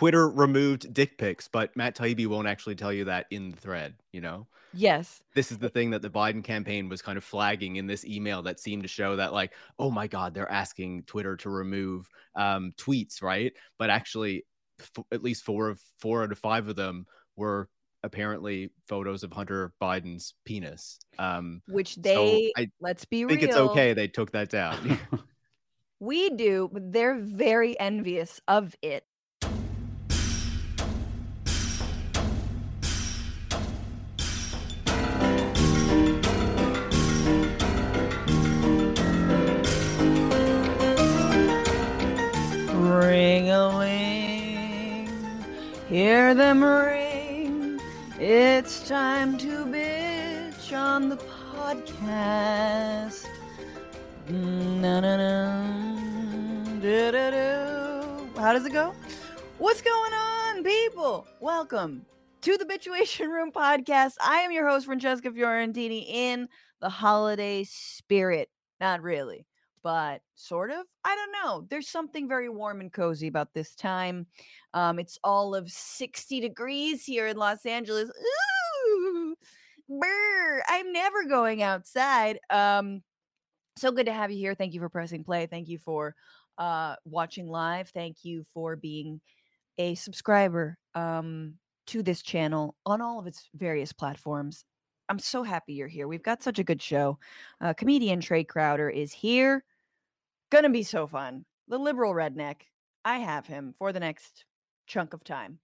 Twitter removed dick pics, but Matt Taibbi won't actually tell you that in the thread, you know? Yes. This is the thing that the Biden campaign was kind of flagging in this email that seemed to show that, like, oh my God, they're asking Twitter to remove tweets, right? But actually, at least four out of five of them were apparently photos of Hunter Biden's penis. Which they, so let's be real. I think it's okay they took that down. We do, but they're very envious of it. Ring a wing, hear them ring. It's time to bitch on the podcast. How does it go? What's going on, people? Welcome to the Bitchuation Room podcast. I am your host, Francesca Fiorentini, in the holiday spirit. Not really, but sort of. I don't know. There's something very warm and cozy about this time. It's all of 60 degrees here in Los Angeles. Ooh, brr, I'm never going outside. So good to have you here. Thank you for pressing play. Thank you for watching live. Thank you for being a subscriber to this channel on all of its various platforms. I'm so happy you're here. We've got such a good show. Comedian Trae Crowder is here. Gonna be so fun. The liberal redneck. I have him for the next chunk of time.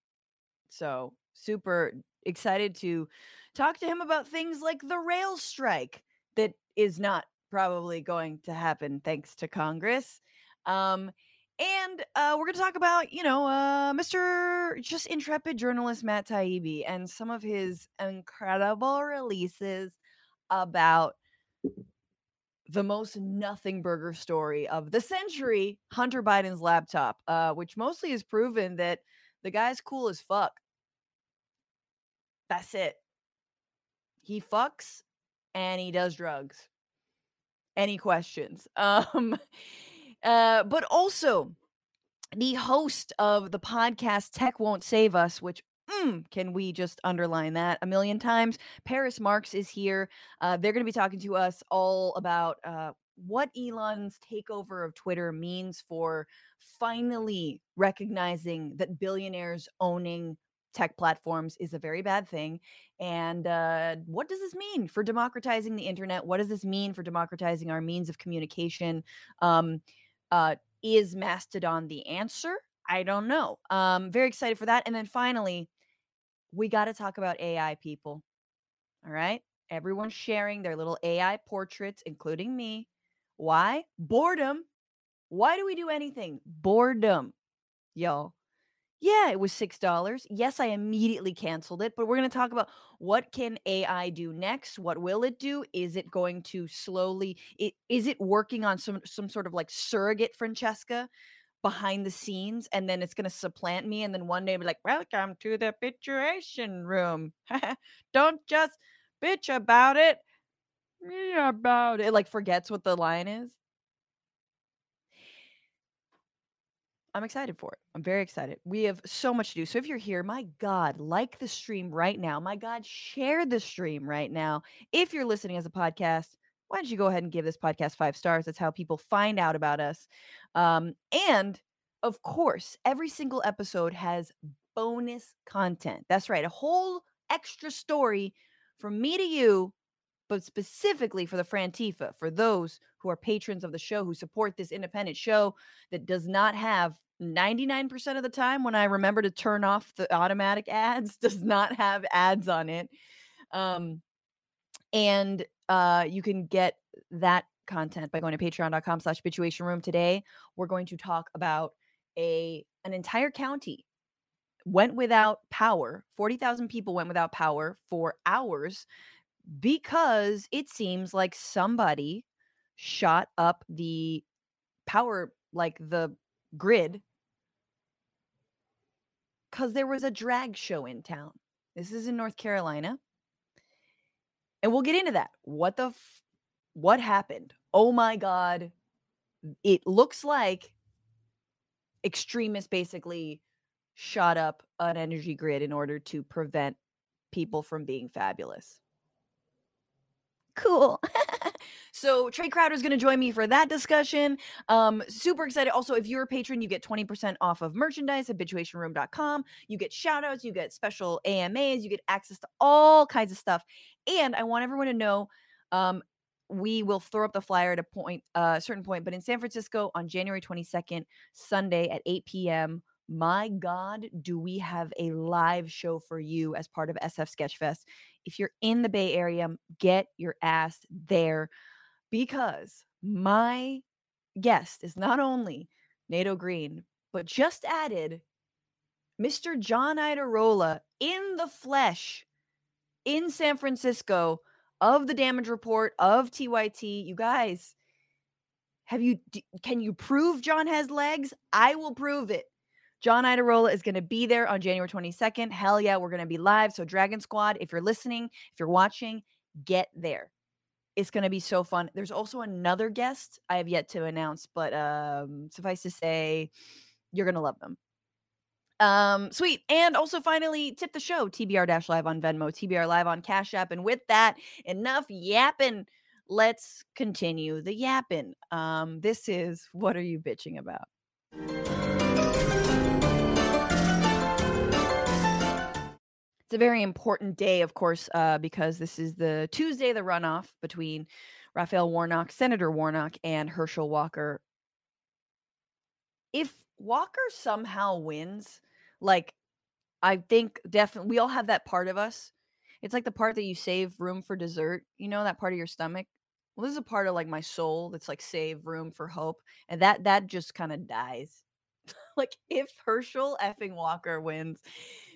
So super excited to talk to him about things like the rail strike that is not probably going to happen thanks to Congress. And we're going to talk about, you know, Mr. just intrepid journalist Matt Taibbi and some of his incredible releases about the most nothing burger story of the century, Hunter Biden's laptop, which mostly has proven that the guy's cool as fuck. That's it. He fucks and he does drugs. Any questions? But also the host of the podcast, Tech Won't Save Us, which can we just underline that a million times? Paris Marx is here. They're going to be talking to us all about what Elon's takeover of Twitter means for finally recognizing that billionaires owning tech platforms is a very bad thing. And what does this mean for democratizing the internet? What does this mean for democratizing our means of communication? Is Mastodon the answer? I don't know. Very excited for that. And then finally, we got to talk about AI, people. All right. Everyone's sharing their little AI portraits, including me. Why? Boredom. Why do we do anything? Boredom, y'all. Yeah, it was $6. Yes, I immediately canceled it, but we're going to talk about what can AI do next? What will it do? Is it going to slowly, is it working on some sort of like surrogate Francesca behind the scenes? And then it's going to supplant me. And then one day be like, welcome to the Bitchuation Room. Don't just bitch about it. Me about it. Like forgets what the line is. I'm excited for it. I'm very excited. We have so much to do. So if you're here, my God, like the stream right now. My God, share the stream right now. If you're listening as a podcast, why don't you go ahead and give this podcast 5 stars? That's how people find out about us. And of course, every single episode has bonus content. That's right. A whole extra story from me to you, but specifically for the Frantifa, for those who are patrons of the show, who support this independent show that does not have 99% of the time when I remember to turn off the automatic ads, does not have ads on it. You can get that content by going to patreon.com/Bitchuation Room. Today, we're going to talk about an entire county went without power. 40,000 people went without power for hours, because it seems like somebody shot up the power, like the grid, because there was a drag show in town. This is in North Carolina. And we'll get into that. What happened? Oh my God. It looks like extremists basically shot up an energy grid in order to prevent people from being fabulous. Cool. So Trae Crowder is going to join me for that discussion. Super excited. Also, if you're a patron, you get 20% off of merchandise at bitchuationroom.com. You get shout outs, you get special AMAs, you get access to all kinds of stuff. And I want everyone to know, we will throw up the flyer at a certain point, but in San Francisco on January 22nd, Sunday at 8 p.m., my God, do we have a live show for you as part of SF Sketchfest. If you're in the Bay Area, get your ass there, because my guest is not only Nato Green, but just added Mr. John Iadarola in the flesh in San Francisco, of The Damage Report, of TYT. You guys, can you prove John has legs? I will prove it. John Iadarola is going to be there on January 22nd. Hell yeah, we're going to be live. So Dragon Squad, if you're listening, if you're watching, get there. It's going to be so fun. There's also another guest I have yet to announce, but suffice to say, you're going to love them. Sweet. And also finally, tip the show, TBR-Live on Venmo, TBR Live on Cash App. And with that, enough yapping. Let's continue the yapping. This is What Are You Bitching About? It's a very important day, of course, because this is the Tuesday, the runoff between Raphael Warnock, Senator Warnock, and Herschel Walker. If Walker somehow wins, like, I think definitely we all have that part of us. It's like the part that you save room for dessert, you know, that part of your stomach. Well, this is a part of like my soul that's like save room for hope, and that just kind of dies. Like, if Herschel effing Walker wins.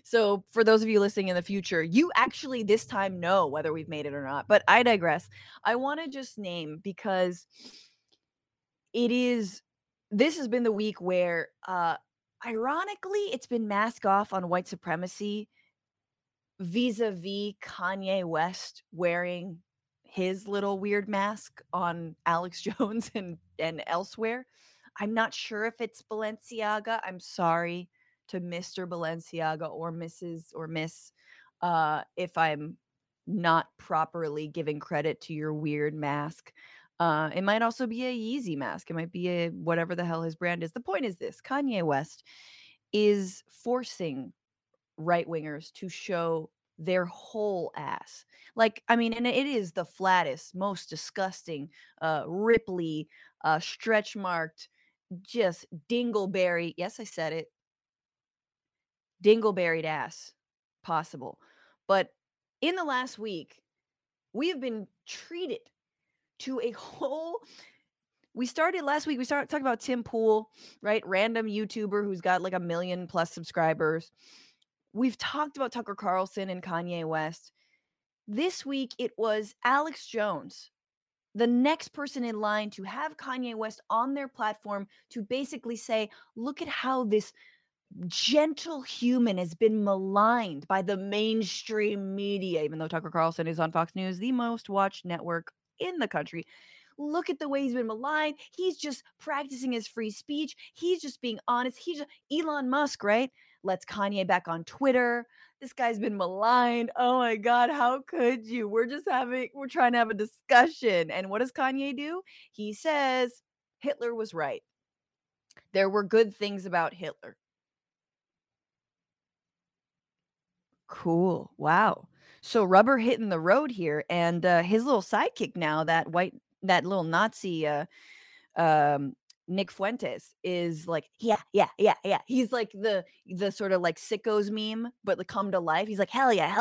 So for those of you listening in the future, you actually this time know whether we've made it or not. But I digress. I want to just name, because this has been the week where, ironically, it's been mask off on white supremacy vis-a-vis Kanye West wearing his little weird mask on Alex Jones and elsewhere. I'm not sure if it's Balenciaga. I'm sorry to Mr. Balenciaga or Mrs. or Miss, if I'm not properly giving credit to your weird mask. It might also be a Yeezy mask. It might be a whatever the hell his brand is. The point is this: Kanye West is forcing right-wingers to show their whole ass. Like, I mean, and it is the flattest, most disgusting, ripply, stretch-marked, just dingleberry. Yes, I said it. Dingleburied ass possible. But in the last week, we have been treated to a whole... We started talking about Tim Pool, right? Random YouTuber who's got like 1 million plus subscribers. We've talked about Tucker Carlson and Kanye West. This week, it was Alex Jones, the next person in line to have Kanye West on their platform to basically say, look at how this gentle human has been maligned by the mainstream media, even though Tucker Carlson is on Fox News, the most watched network in the country. Look at the way he's been maligned. He's just practicing his free speech. He's just being honest. He's just Elon Musk, right? Let's Kanye back on Twitter. This guy's been maligned. Oh my God, how could you? We're trying to have a discussion. And what does Kanye do? He says, Hitler was right. There were good things about Hitler. Cool. Wow. So rubber hitting the road here, and his little sidekick now, that little Nazi Nick Fuentes, is like, yeah. He's like the sort of like sickos meme, but the come to life. He's like, hell yeah.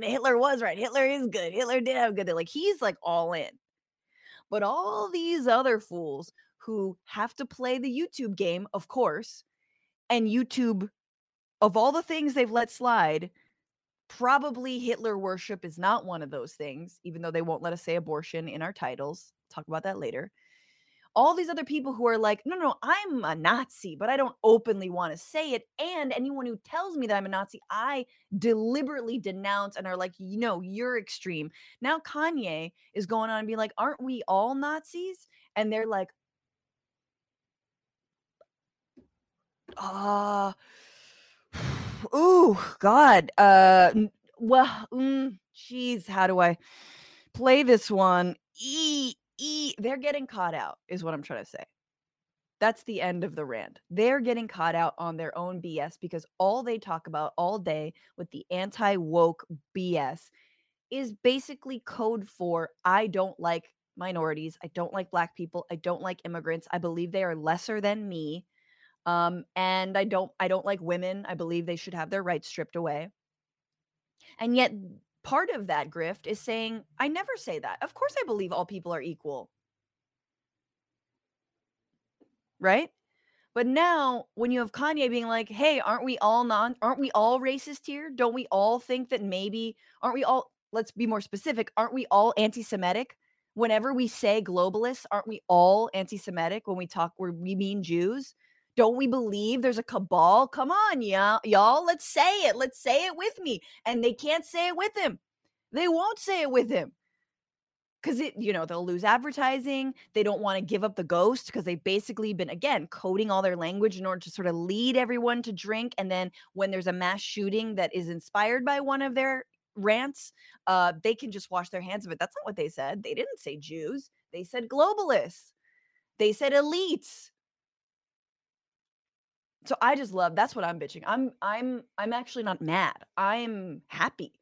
Hitler was right. Hitler is good. Hitler did have good. Like, he's like all in. But all these other fools who have to play the YouTube game, of course, and YouTube, of all the things they've let slide, probably Hitler worship is not one of those things, even though they won't let us say abortion in our titles. Talk about that later. All these other people who are like, no, I'm a Nazi, but I don't openly want to say it. And anyone who tells me that I'm a Nazi, I deliberately denounce, and are like, you know, you're extreme. Now Kanye is going on and being like, aren't we all Nazis? And they're like, Oh, God. How do I play this one? They're getting caught out is what I'm trying to say. That's the end of the rant. They're getting caught out on their own BS because all they talk about all day with the anti-woke BS is basically code for I don't like minorities. I don't like Black people. I don't like immigrants. I believe they are lesser than me. And I don't like women. I believe they should have their rights stripped away. And yet part of that grift is saying, I never say that. Of course, I believe all people are equal. Right? But now when you have Kanye being like, hey, aren't we all racist here? Don't we all think that maybe, let's be more specific. Aren't we all anti-Semitic? Whenever we say globalists, aren't we all anti-Semitic when we talk, we mean Jews? Don't we believe there's a cabal? Come on, y'all, let's say it. Let's say it with me. And they can't say it with him. They won't say it with him. Because, they'll lose advertising. They don't want to give up the ghost because they've basically been, again, coding all their language in order to sort of lead everyone to drink. And then when there's a mass shooting that is inspired by one of their rants, they can just wash their hands of it. That's not what they said. They didn't say Jews. They said globalists. They said elites. So I just love, that's what I'm bitching. I'm actually not mad. I'm happy.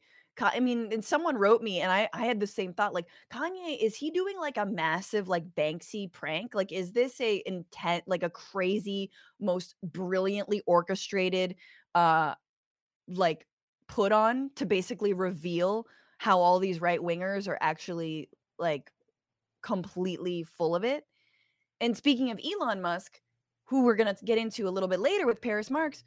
I mean, and someone wrote me and I had the same thought, like, Kanye, is he doing like a massive, like Banksy prank? Like, is this a crazy, most brilliantly orchestrated, like put on to basically reveal how all these right wingers are actually like completely full of it? And speaking of Elon Musk, who we're going to get into a little bit later with Paris Marx,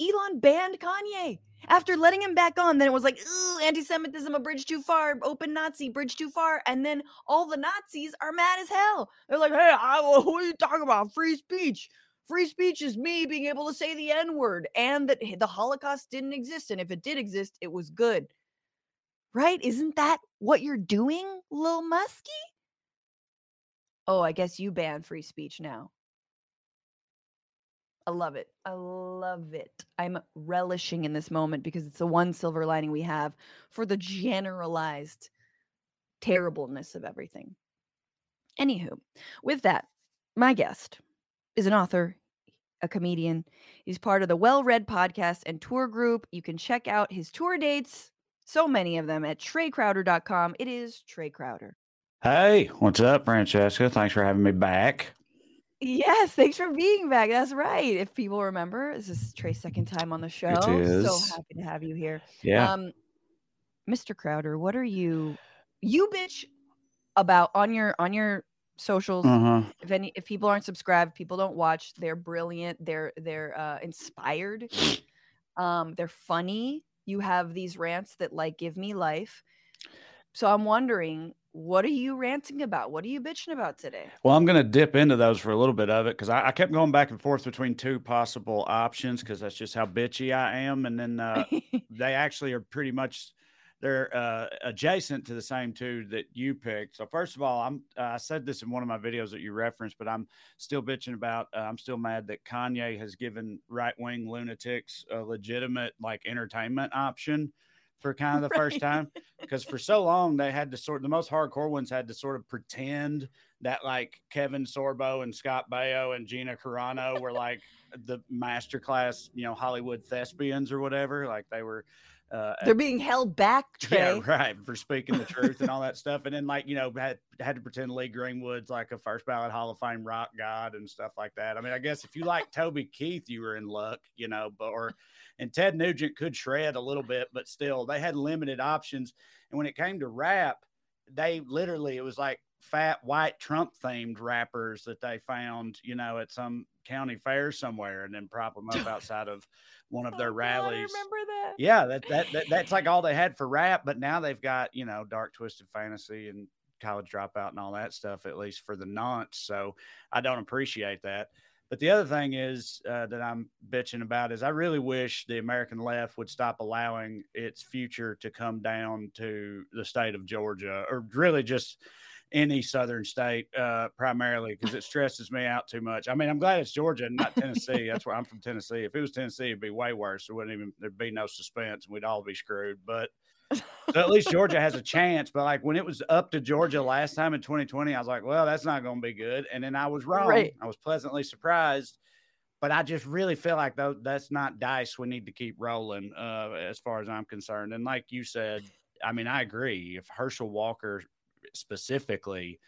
Elon banned Kanye after letting him back on. Then it was like, ooh, anti-Semitism, a bridge too far, open Nazi, bridge too far. And then all the Nazis are mad as hell. They're like, hey, who are you talking about? Free speech. Free speech is me being able to say the N-word and that the Holocaust didn't exist. And if it did exist, it was good. Right? Isn't that what you're doing, Lil Muskie? Oh, I guess you ban free speech now. I love it. I love it. I'm relishing in this moment because it's the one silver lining we have for the generalized terribleness of everything. Anywho, with that, my guest is an author, a comedian. He's part of the Well-Read podcast and tour group. You can check out his tour dates, so many of them, at TraeCrowder.com. It is Trae Crowder. Hey, what's up, Francesca? Thanks for having me back. Yes, thanks for being back. That's right. If people remember, this is Trae's second time on the show. So happy to have you here. Yeah. Mr. Crowder, what are you bitch about on your socials? Uh-huh. If people aren't subscribed, people don't watch, they're brilliant, they're inspired. They're funny. You have these rants that like give me life. So I'm wondering, what are you ranting about? What are you bitching about today? Well, I'm going to dip into those for a little bit of it because I kept going back and forth between two possible options because that's just how bitchy I am. And then they actually are pretty much, they're adjacent to the same two that you picked. So first of all, I said this in one of my videos that you referenced, but I'm still bitching about, I'm still mad that Kanye has given right-wing lunatics a legitimate like entertainment option for kind of the first time, because for so long they had to the most hardcore ones had to sort of pretend that like Kevin Sorbo and Scott Baio and Gina Carano were like the masterclass, Hollywood thespians or whatever. Like they were, they're being held back, Trae. Yeah, right, for speaking the truth and all that stuff. And then like, had to pretend Lee Greenwood's like a first ballot Hall of Fame rock god and stuff like that. I mean, I guess if you like Toby Keith, you were in luck, and Ted Nugent could shred a little bit, but still they had limited options. And when it came to rap, it was like fat white Trump themed rappers that they found, at some county fair somewhere and then prop them up outside of one of their rallies. I remember that. Yeah. That's like all they had for rap, but now they've got, Dark Twisted Fantasy and College Dropout and all that stuff, at least for the nonce. So I don't appreciate that. But the other thing is that I'm bitching about is I really wish the American left would stop allowing its future to come down to the state of Georgia, or really just any Southern state, primarily because it stresses me out too much. I mean, I'm glad it's Georgia and not Tennessee. That's where I'm from, Tennessee. If it was Tennessee, it'd be way worse. It wouldn't even, there'd be no suspense and we'd all be screwed. But so at least Georgia has a chance. But like when it was up to Georgia last time in 2020, I was like, well, that's not going to be good. And then I was wrong. Right. I was pleasantly surprised. But I just really feel like that's not dice. We need to keep rolling, as far as I'm concerned. And like you said, I mean, I agree. If Herschel Walker specifically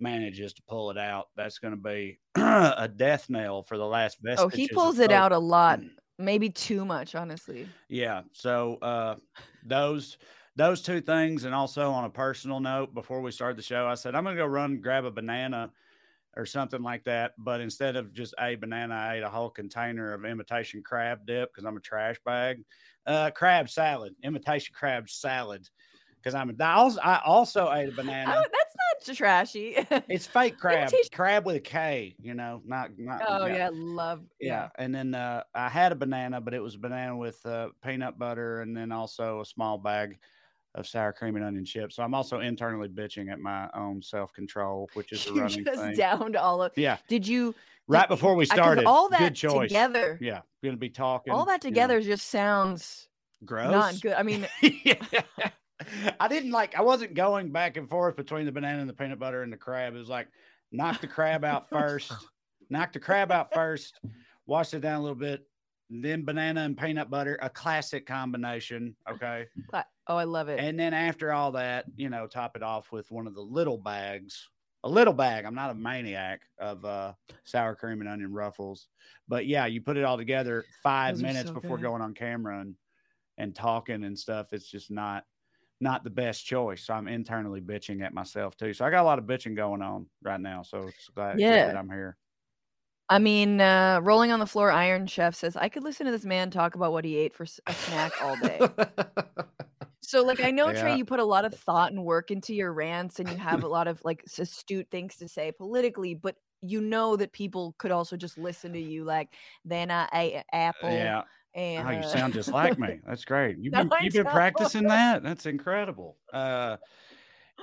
manages to pull it out, that's going to be a death knell for the last vestiges. Oh, he pulls it out a lot. Maybe too much, honestly. Yeah. So those two things. And also on a personal note, before we started the show, I said, I'm going to go run and grab a banana or something like that. But instead of just a banana, I ate a whole container of imitation crab dip because I'm a trash bag. Imitation crab salad. Because I also ate a banana. Oh, that's not trashy. It's fake crab. Crab with a K, you know, not. Oh, yeah. Love. Yeah. And then I had a banana, but it was a banana with peanut butter and then also a small bag of sour cream and onion chips. So I'm also internally bitching at my own self-control, which is a running thing. You just downed all of. Yeah. Did you? Right before we started. All that good choice. Together. Yeah. Going to be talking. All that together just sounds gross. Not good. I mean. Yeah. I wasn't going back and forth between the banana and the peanut butter and the crab. It was like, knock the crab out first, wash it down a little bit, then banana and peanut butter, a classic combination. Okay. Oh, I love it. And then after all that, you know, top it off with one of the little bags. A little bag. I'm not a maniac of sour cream and onion ruffles. But yeah, you put it all together 5 minutes before going on camera and talking and stuff. It's just not the best choice. So I'm internally bitching at myself too. So I got a lot of bitching going on right now. So it's glad that I'm here. I mean, Rolling on the Floor Iron Chef says, I could listen to this man talk about what he ate for a snack all day. So like, I know, Trae, you put a lot of thought and work into your rants and you have a lot of like astute things to say politically, but you know that people could also just listen to you. Like, then I ate an apple. Yeah. And, you sound just like me. That's great. You've been practicing that. That's incredible. I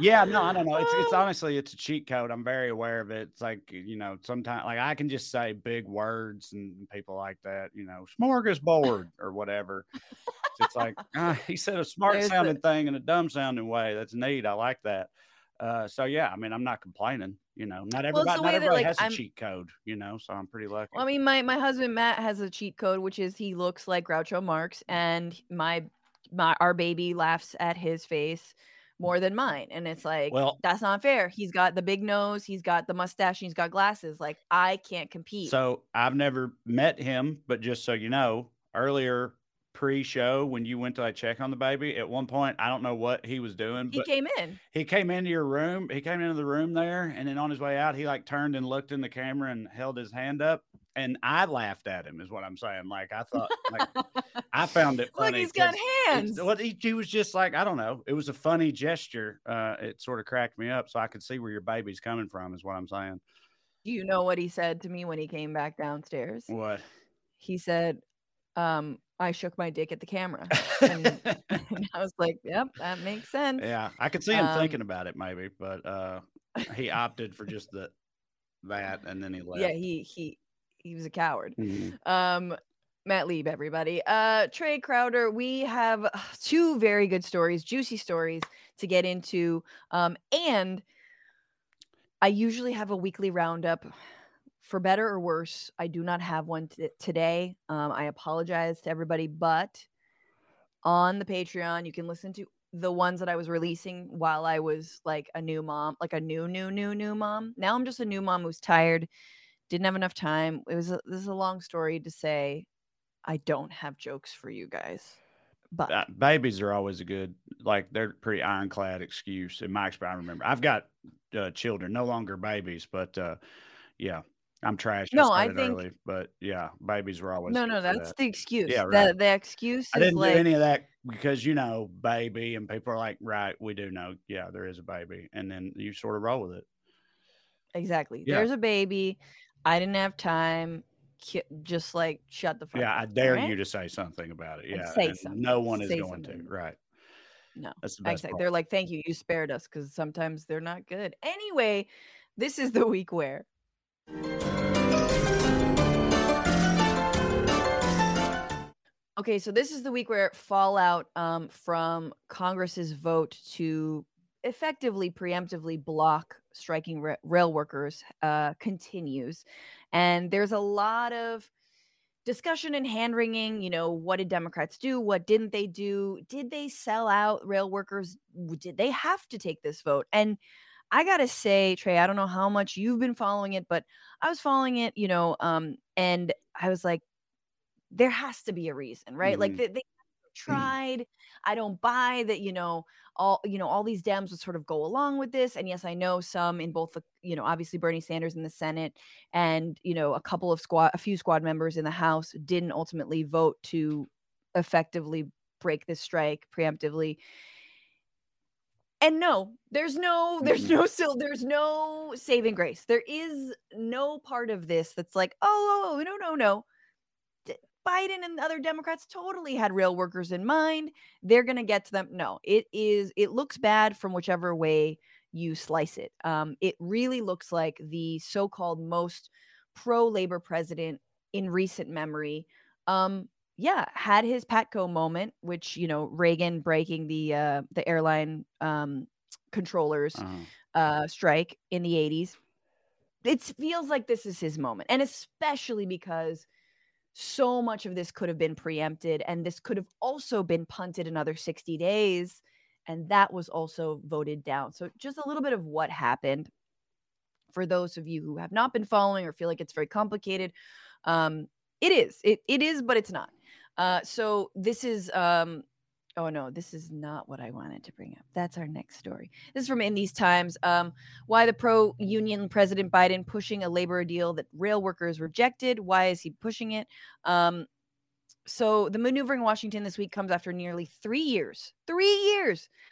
don't know. It's honestly, it's a cheat code. I'm very aware of it. It's like, you know, sometimes like I can just say big words and people like that, you know, smorgasbord or whatever. It's like, he said a smart sounding thing in a dumb sounding way. That's neat. I like that. I mean, I'm not complaining. You know, not everybody has a cheat code, you know, so I'm pretty lucky. Well, I mean, my husband, Matt, has a cheat code, which is he looks like Groucho Marx, and our baby laughs at his face more than mine. And it's like, well, that's not fair. He's got the big nose. He's got the mustache. And he's got glasses. Like, I can't compete. So I've never met him. But just so you know, earlier pre-show when you went to like check on the baby, at one point I don't know what he was doing, but he came into the room there, and then on his way out he like turned and looked in the camera and held his hand up, and I laughed at him is what I'm saying. Like I thought, like I found it funny. Look, he's got hands. What he was just like, I don't know, it was a funny gesture. It sort of cracked me up. So I could see where your baby's coming from is what I'm saying. You know what he said to me when he came back downstairs? What he said, I shook my dick at the camera. And I was like, yep, that makes sense. Yeah, I could see him thinking about it maybe, but he opted for just that, and then he left. Yeah, he was a coward. Mm-hmm. Matt Lieb, everybody. Trae Crowder, we have two very good stories, juicy stories to get into. And I usually have a weekly roundup. For better or worse, I do not have one today. I apologize to everybody, but on the Patreon, you can listen to the ones that I was releasing while I was like a new mom, like a new mom. Now I'm just a new mom who's tired, didn't have enough time. This is a long story to say. I don't have jokes for you guys. But babies are always a good, like they're pretty ironclad excuse in my experience. I remember I've got children, no longer babies, but yeah. I'm trash. No, I think, early, but yeah, babies were always. No, that's the excuse. Yeah, right. The excuse. I didn't do any of that because, you know, baby, and people are like, right, we do know. Yeah, there is a baby. And then you sort of roll with it. Exactly. Yeah. There's a baby. I didn't have time. Just like shut the fuck up. Yeah, I dare you to say something about it. Yeah. No one is going to. Right. No, that's the best part. They're like, thank you, you spared us, because sometimes they're not good. Anyway, this is the week where. Okay, so this is the week where fallout from Congress's vote to effectively preemptively block striking rail workers continues. And there's a lot of discussion and hand-wringing. You know, what did Democrats do? What didn't they do? Did they sell out rail workers? Did they have to take this vote? And I got to say, Trae, I don't know how much you've been following it, but I was following it, you know, and I was like, there has to be a reason, right? Mm-hmm. Like they tried. I don't buy that, all these Dems would sort of go along with this. And yes, I know some in both, obviously Bernie Sanders in the Senate and, a few squad members in the House didn't ultimately vote to effectively break this strike preemptively. And no, there's no saving grace. There is no part of this that's like, no. Biden and other Democrats totally had rail workers in mind. They're going to get to them. No, it looks bad from whichever way you slice it. It really looks like the so-called most pro-labor president in recent memory. Had his Patco moment, which, Reagan breaking the airline controllers strike in the 80s. It feels like this is his moment. And especially because so much of this could have been preempted, and this could have also been punted another 60 days. And that was also voted down. So just a little bit of what happened for those of you who have not been following or feel like it's very complicated. It is, but it's not. So this is, this is not what I wanted to bring up. That's our next story. This is from In These Times. Why the pro-union President Biden pushing a labor deal that rail workers rejected. Why is he pushing it? So the maneuvering in Washington this week comes after nearly 3 years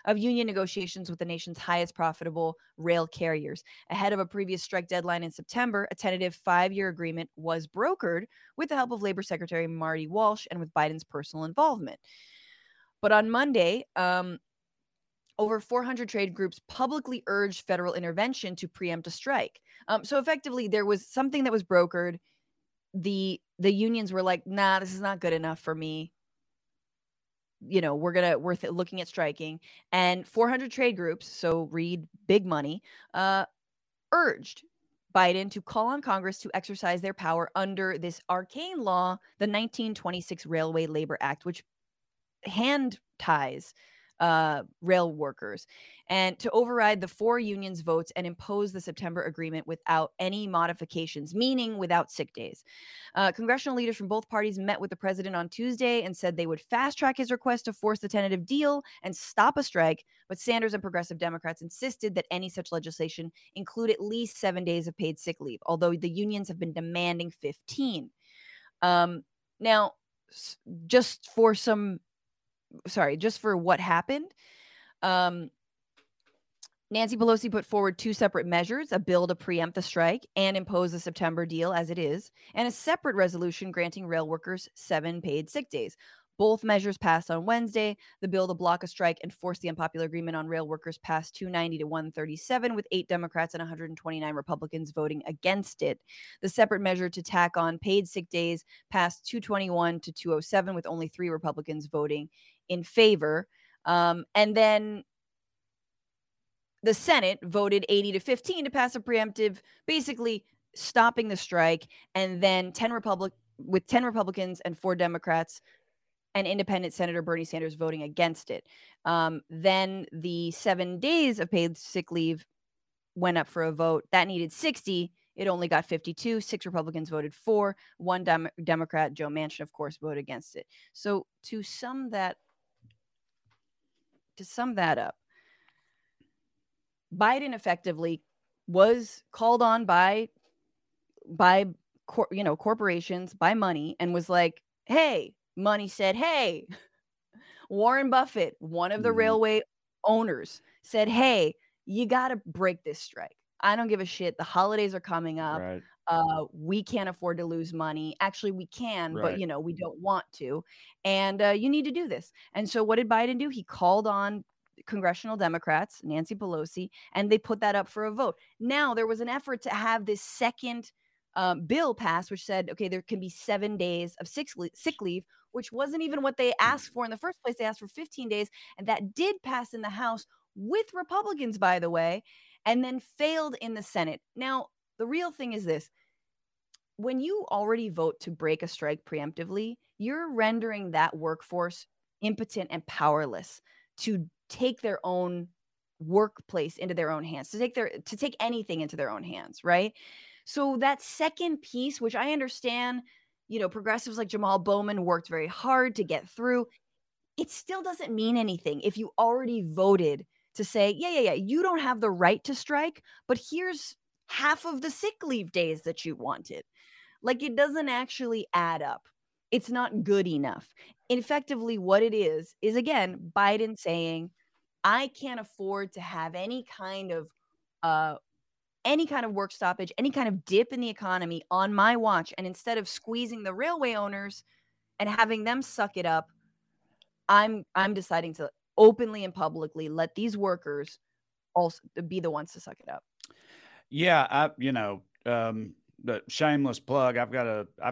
of union negotiations with the nation's highest profitable rail carriers. Ahead of a previous strike deadline in September, a tentative 5-year agreement was brokered with the help of Labor Secretary Marty Walsh and with Biden's personal involvement. But on Monday, over 400 trade groups publicly urged federal intervention to preempt a strike. So effectively, there was something that was brokered. The unions were like, nah, this is not good enough for me. We're looking at striking. And 400 trade groups, so read big money, urged Biden to call on Congress to exercise their power under this arcane law, the 1926 Railway Labor Act, which hand ties rail workers, and to override the 4 unions' votes and impose the September agreement without any modifications, meaning without sick days. Congressional leaders from both parties met with the president on Tuesday and said they would fast-track his request to force the tentative deal and stop a strike, but Sanders and progressive Democrats insisted that any such legislation include at least 7 days of paid sick leave, although the unions have been demanding 15. Just for what happened, Nancy Pelosi put forward 2 separate measures, a bill to preempt the strike and impose the September deal as it is, and a separate resolution granting rail workers 7 paid sick days. Both measures passed on Wednesday. The bill to block a strike and force the unpopular agreement on rail workers passed 290 to 137, with 8 Democrats and 129 Republicans voting against it. The separate measure to tack on paid sick days passed 221 to 207, with only 3 Republicans voting in favor. And then the Senate voted 80 to 15 to pass a preemptive, basically stopping the strike. And then 10 Republicans and 4 Democrats and independent Senator Bernie Sanders voting against it. Then the 7 days of paid sick leave went up for a vote. That needed 60. It only got 52. 6 Republicans voted for. 1 Democrat, Joe Manchin, of course, voted against it. So to sum that up, Biden effectively was called on by corporations, by money, and was like, hey. Money said, hey, Warren Buffett, one of the railway owners, said, hey, you got to break this strike. I don't give a shit. The holidays are coming up. Right. We can't afford to lose money. Actually, we can, right. But, you know, we don't want to. And you need to do this. And so what did Biden do? He called on congressional Democrats, Nancy Pelosi, and they put that up for a vote. Now, there was an effort to have this second bill passed, which said, okay, there can be 7 days of sick leave, which wasn't even what they asked for in the first place. They asked for 15 days, and that did pass in the House with Republicans, by the way, and then failed in the Senate. Now, the real thing is this. When you already vote to break a strike preemptively, you're rendering that workforce impotent and powerless to take their own workplace into their own hands, to take anything into their own hands, right? So that second piece, which I understand, you know, progressives like Jamal Bowman worked very hard to get through, it still doesn't mean anything if you already voted to say, yeah, you don't have the right to strike, but here's half of the sick leave days that you wanted. Like, it doesn't actually add up. It's not good enough. Effectively, what it is again, Biden saying, I can't afford to have any kind of work stoppage, any kind of dip in the economy on my watch. And instead of squeezing the railway owners and having them suck it up, I'm deciding to openly and publicly let these workers also be the ones to suck it up. Yeah, the shameless plug. I've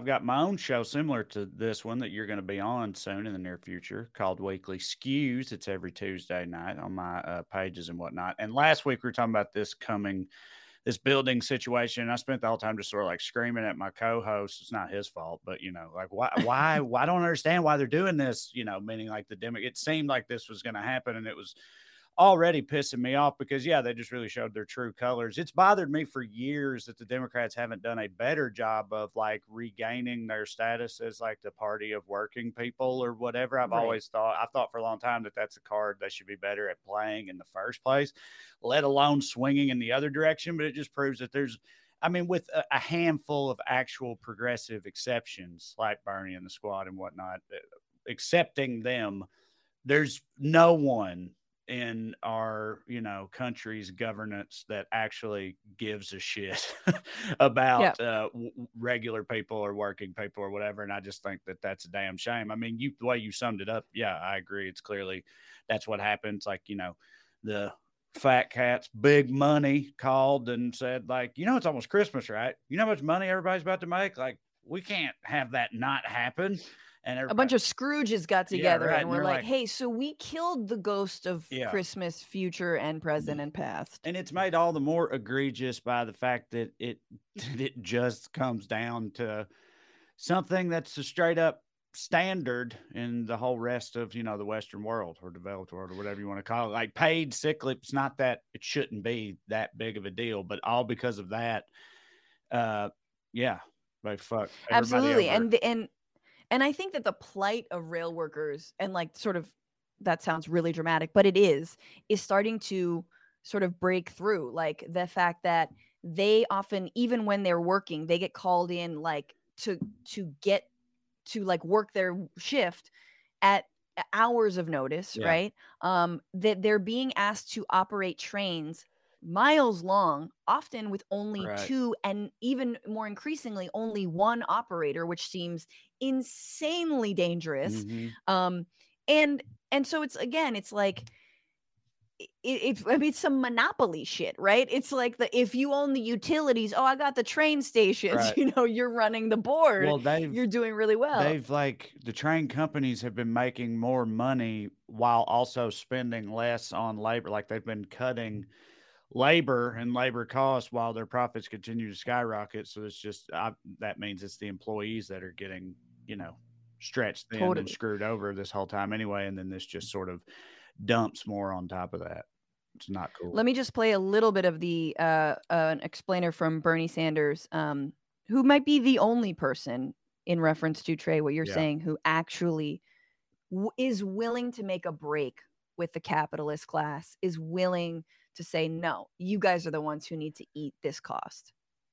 got my own show similar to this one that you're going to be on soon in the near future called Weekly Skews. It's every Tuesday night on my pages and whatnot. And last week we were talking about this building situation. And I spent the whole time just sort of like screaming at my co-host. It's not his fault, but you know, like why I don't understand why they're doing this, you know, meaning like the demo, it seemed like this was going to happen and it was already pissing me off because, yeah, they just really showed their true colors. It's bothered me for years that the Democrats haven't done a better job of like regaining their status as like the party of working people or whatever. I've right. always thought, I thought for a long time that that's a card they should be better at playing in the first place, let alone swinging in the other direction. But it just proves that there's, I mean, with a handful of actual progressive exceptions like Bernie and the Squad and whatnot, accepting them, there's no one in our, you know, country's governance that actually gives a shit about regular people or working people or whatever. And I just think that that's a damn shame. I mean, the way you summed it up, yeah, I agree. It's clearly that's what happens. Like, you know, the fat cats, big money called and said, like, you know, it's almost Christmas, right? You know how much money everybody's about to make? Like, we can't have that not happen. And a bunch of Scrooges got together and we're like, hey, so we killed the ghost of Christmas, future and present and past. And it's made all the more egregious by the fact that it just comes down to something that's a straight up standard in the whole rest of, you know, the Western world or developed world or whatever you want to call it. Like paid sick leave, it's not that it shouldn't be that big of a deal, but all because of that. Like, fuck. Absolutely. And I think that the plight of rail workers, and like sort of, that sounds really dramatic, but it is starting to sort of break through. Like the fact that they often, even when they're working, they get called in like to get to like work their shift at hours of notice, right? That they're being asked to operate trains miles long, often with only two and even more increasingly only one operator, which seems insanely dangerous. And so it's like it's some monopoly shit, right? It's like if you own the utilities, I got the train stations, you know, you're running the board. Well, you're doing really well. They've like the train companies have been making more money while also spending less on labor. Like they've been cutting labor and labor costs while their profits continue to skyrocket. So it's just that means it's the employees that are getting, you know, stretched thin and screwed over this whole time anyway. And then this just sort of dumps more on top of that. It's not cool. Let me just play a little bit of the an explainer from Bernie Sanders, who might be the only person in reference to Trae, what you're saying, who actually is willing to make a break with the capitalist class, is willing to say, no, you guys are the ones who need to eat this cost.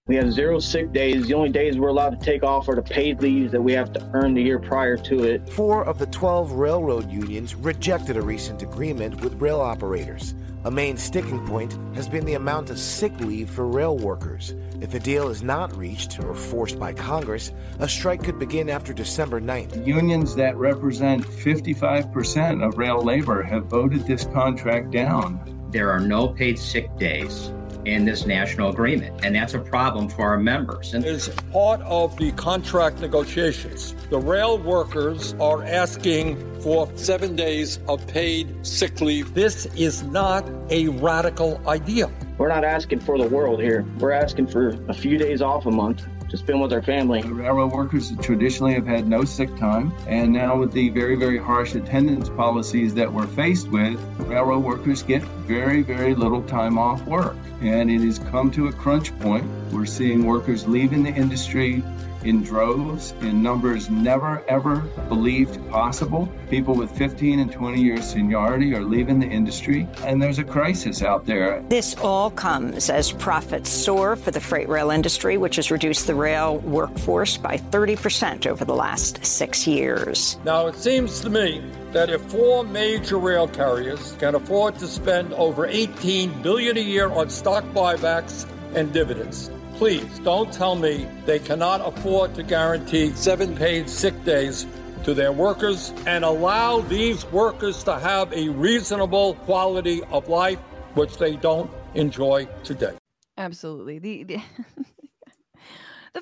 We have 0 sick days. The only days we're allowed to take off are the paid leaves that we have to earn the year prior to it. 4 of the 12 railroad unions rejected a recent agreement with rail operators. A main sticking point has been the amount of sick leave for rail workers. If a deal is not reached or forced by Congress, a strike could begin after December 9th. Unions that represent 55% of rail labor have voted this contract down. There are no paid sick days in this national agreement, and that's a problem for our members. And it's part of the contract negotiations. The rail workers are asking for 7 days of paid sick leave. This is not a radical idea. We're not asking for the world here. We're asking for a few days off a month to spend with our family. The railroad workers traditionally have had no sick time, and now with the very, very harsh attendance policies that we're faced with, railroad workers get very, very little time off work. And it has come to a crunch point. We're seeing workers leaving the industry in droves, in numbers never, ever believed possible. People with 15 and 20 years seniority are leaving the industry, and there's a crisis out there. This all comes as profits soar for the freight rail industry, which has reduced the rail workforce by 30% over the last 6 years. Now, it seems to me that if 4 major rail carriers can afford to spend over $18 billion a year on stock buybacks and dividends, please don't tell me they cannot afford to guarantee 7 paid sick days to their workers and allow these workers to have a reasonable quality of life, which they don't enjoy today. Absolutely. The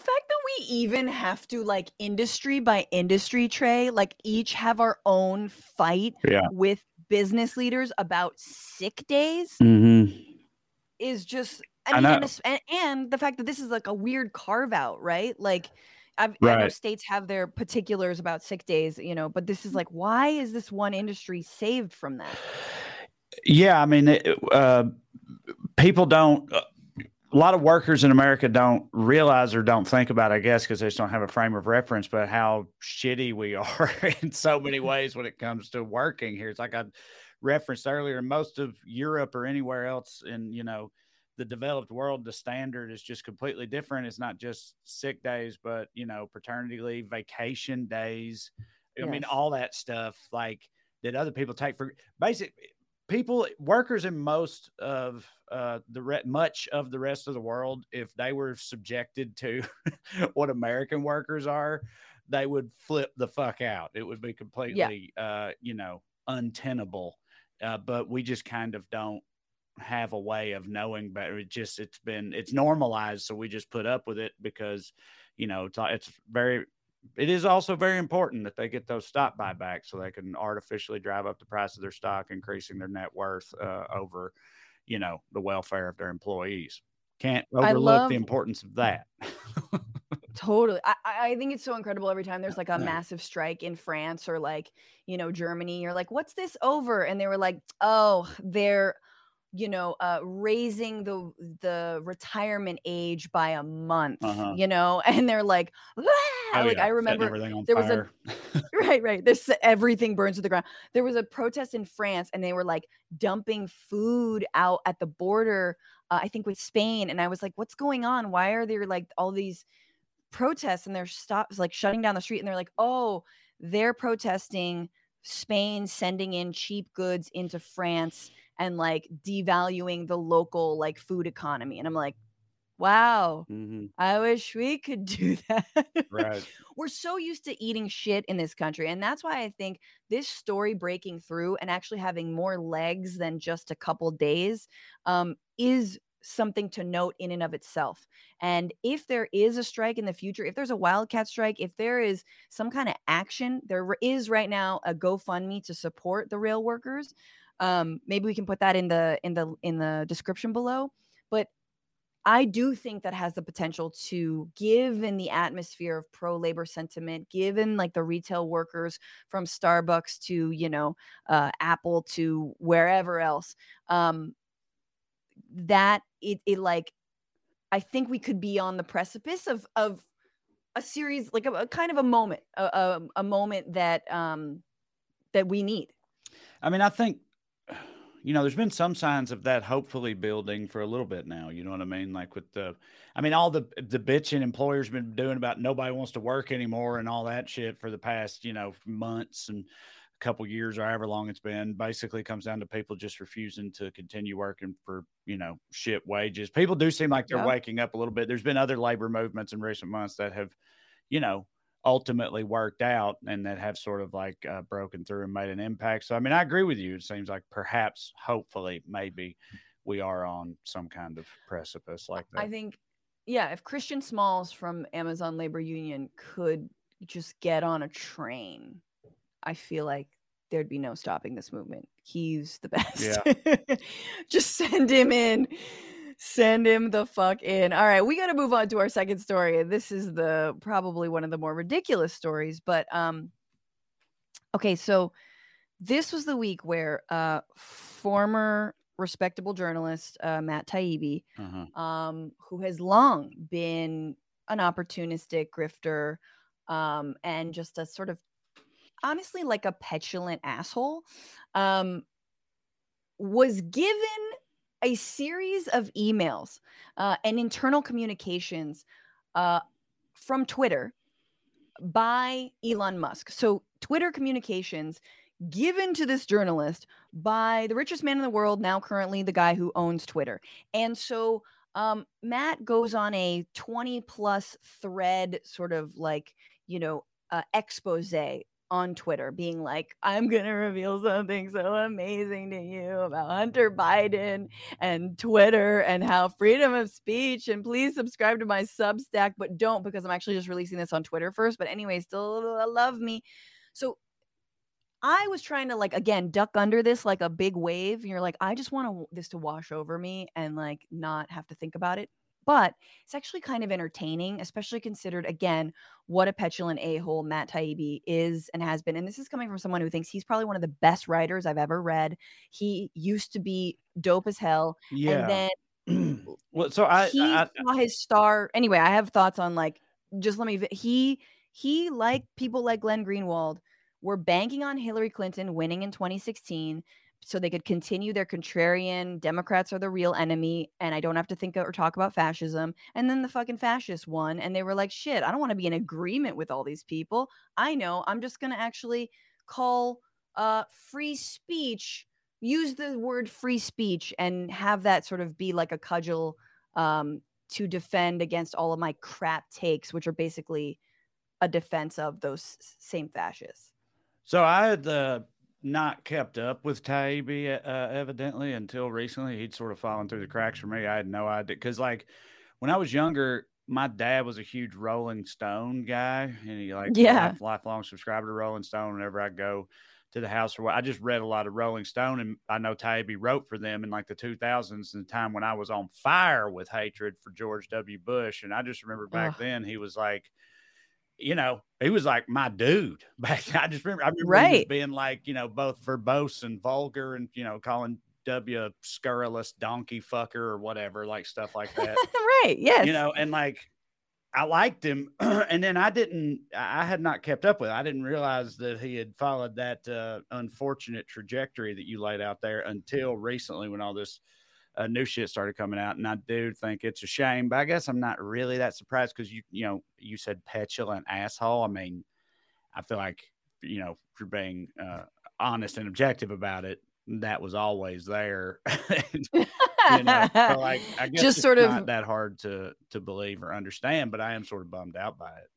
fact that we even have to, like, industry by industry, Trae, like, each have our own fight with business leaders about sick days is just... And the fact that this is like a weird carve out, right? Like, I know states have their particulars about sick days, you know, but this is like, why is this one industry saved from that? Yeah, I mean, people don't. A lot of workers in America don't realize or don't think about, I guess, because they just don't have a frame of reference, but how shitty we are in so many ways when it comes to working here. It's like I referenced earlier, most of Europe or anywhere else in, you know, the developed world, the standard is just completely different. It's not just sick days, but, you know, paternity leave, vacation days. I mean, all that stuff like that other people take for basic people, workers in most of much of the rest of the world, if they were subjected to what American workers are, they would flip the fuck out. It would be completely, you know, untenable. But we just kind of don't have a way of knowing better. It's normalized, so we just put up with it because, you know, it is also very important that they get those stock buybacks so they can artificially drive up the price of their stock, increasing their net worth over, you know, the welfare of their employees. Can't overlook the importance of that. Totally. I think it's so incredible every time there's like a massive strike in France or, like, you know, Germany. You're like, what's this over? And they were like, oh, they're, you know, raising the retirement age by a month, you know, and they're like, I remember there was this, everything burns to the ground. There was a protest in France and they were like dumping food out at the border, I think with Spain. And I was like, what's going on? Why are there like all these protests and they're like shutting down the street? And they're like, oh, they're protesting Spain sending in cheap goods into France and like devaluing the local like food economy. And I'm like, wow, I wish we could do that. Right. We're so used to eating shit in this country. And that's why I think this story breaking through and actually having more legs than just a couple days is something to note in and of itself. And if there is a strike in the future, if there's a wildcat strike, if there is some kind of action, there is right now a GoFundMe to support the rail workers. Maybe we can put that in the description below, but I do think that has the potential to, given the atmosphere of pro-labor sentiment, given like the retail workers from Starbucks to, you know, Apple to wherever else, that it like, I think we could be on the precipice of a series, like a kind of a moment, a moment that we need. I mean, I think, you know, there's been some signs of that hopefully building for a little bit now. You know what I mean? Like with the, I mean, all the bitching employers have been doing about nobody wants to work anymore and all that shit for the past, you know, months and a couple years or however long it's been, basically comes down to people just refusing to continue working for, you know, shit wages. People do seem like they're waking up a little bit. There's been other labor movements in recent months that have, you know, ultimately worked out and that have sort of like broken through and made an impact. So, I mean, I agree with you. It seems like perhaps, hopefully, maybe we are on some kind of precipice like that. I think, yeah, if Christian Smalls from Amazon Labor Union could just get on a train, I feel like there'd be no stopping this movement. He's the best. Yeah. Just send him in. Send him the fuck in. All right, we got to move on to our second story. This is the probably one of the more ridiculous stories, but okay, so this was the week where former respectable journalist Matt Taibbi, who has long been an opportunistic grifter and just a sort of honestly like a petulant asshole, was given a series of emails and internal communications from Twitter by Elon Musk. So Twitter communications given to this journalist by the richest man in the world, now currently the guy who owns Twitter. And so Matt goes on a 20 plus thread sort of like, you know, expose on Twitter being like, I'm going to reveal something so amazing to you about Hunter Biden and Twitter and how freedom of speech, and please subscribe to my Substack, but don't, because I'm actually just releasing this on Twitter first. But anyway, still love me. So I was trying to like, again, duck under this like a big wave. And you're like, I just want this to wash over me and like not have to think about it. But it's actually kind of entertaining, especially considered, again, what a petulant a-hole Matt Taibbi is and has been. And this is coming from someone who thinks he's probably one of the best writers I've ever read. He used to be dope as hell. Yeah. And then well, so I saw his star. Anyway, I have thoughts on like, just let me, he like people like Glenn Greenwald were banking on Hillary Clinton winning in 2016 so they could continue their contrarian Democrats are the real enemy and I don't have to think or talk about fascism. And then the fucking fascists won and they were like, shit, I don't want to be in agreement with all these people. I know, I'm just going to actually call free speech, use the word free speech and have that sort of be like a cudgel to defend against all of my crap takes, which are basically a defense of those same fascists. So I had the not kept up with Taibbi evidently until recently. He'd sort of fallen through the cracks for me. I had no idea, because like when I was younger, my dad was a huge Rolling Stone guy, and he like lifelong subscriber to Rolling Stone. Whenever I go to the house or what, I just read a lot of Rolling Stone, and I know Taibbi wrote for them in like the 2000s, and the time when I was on fire with hatred for George W. Bush, and I just remember back then he was like, you know, he was like my dude back then. I remember he was being like, you know, both verbose and vulgar and, you know, calling W a scurrilous donkey fucker or whatever, like stuff like that. Right. Yes. You know, and like I liked him. And then I had not kept up with it. I didn't realize that he had followed that unfortunate trajectory that you laid out there until recently when all this new shit started coming out. And I do think it's a shame, but I guess I'm not really that surprised, because you know, you said petulant asshole. I mean, I feel like, you know, if you're being honest and objective about it, that was always there. You know, so like, I guess just sort of not that hard to believe or understand, but I am sort of bummed out by it.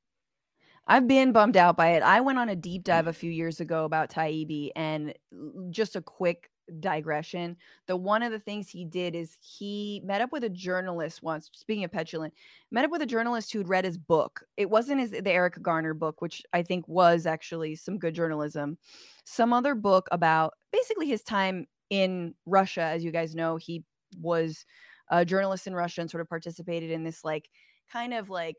I've been bummed out by it. I went on a deep dive a few years ago about Taibbi, and just a quick digression, one of the things he did is he met up with a journalist once, speaking of petulant, met up with a journalist who'd read his book. It wasn't the Eric Garner book, which I think was actually some good journalism, some other book about basically his time in Russia. As you guys know, he was a journalist in Russia and sort of participated in this like kind of like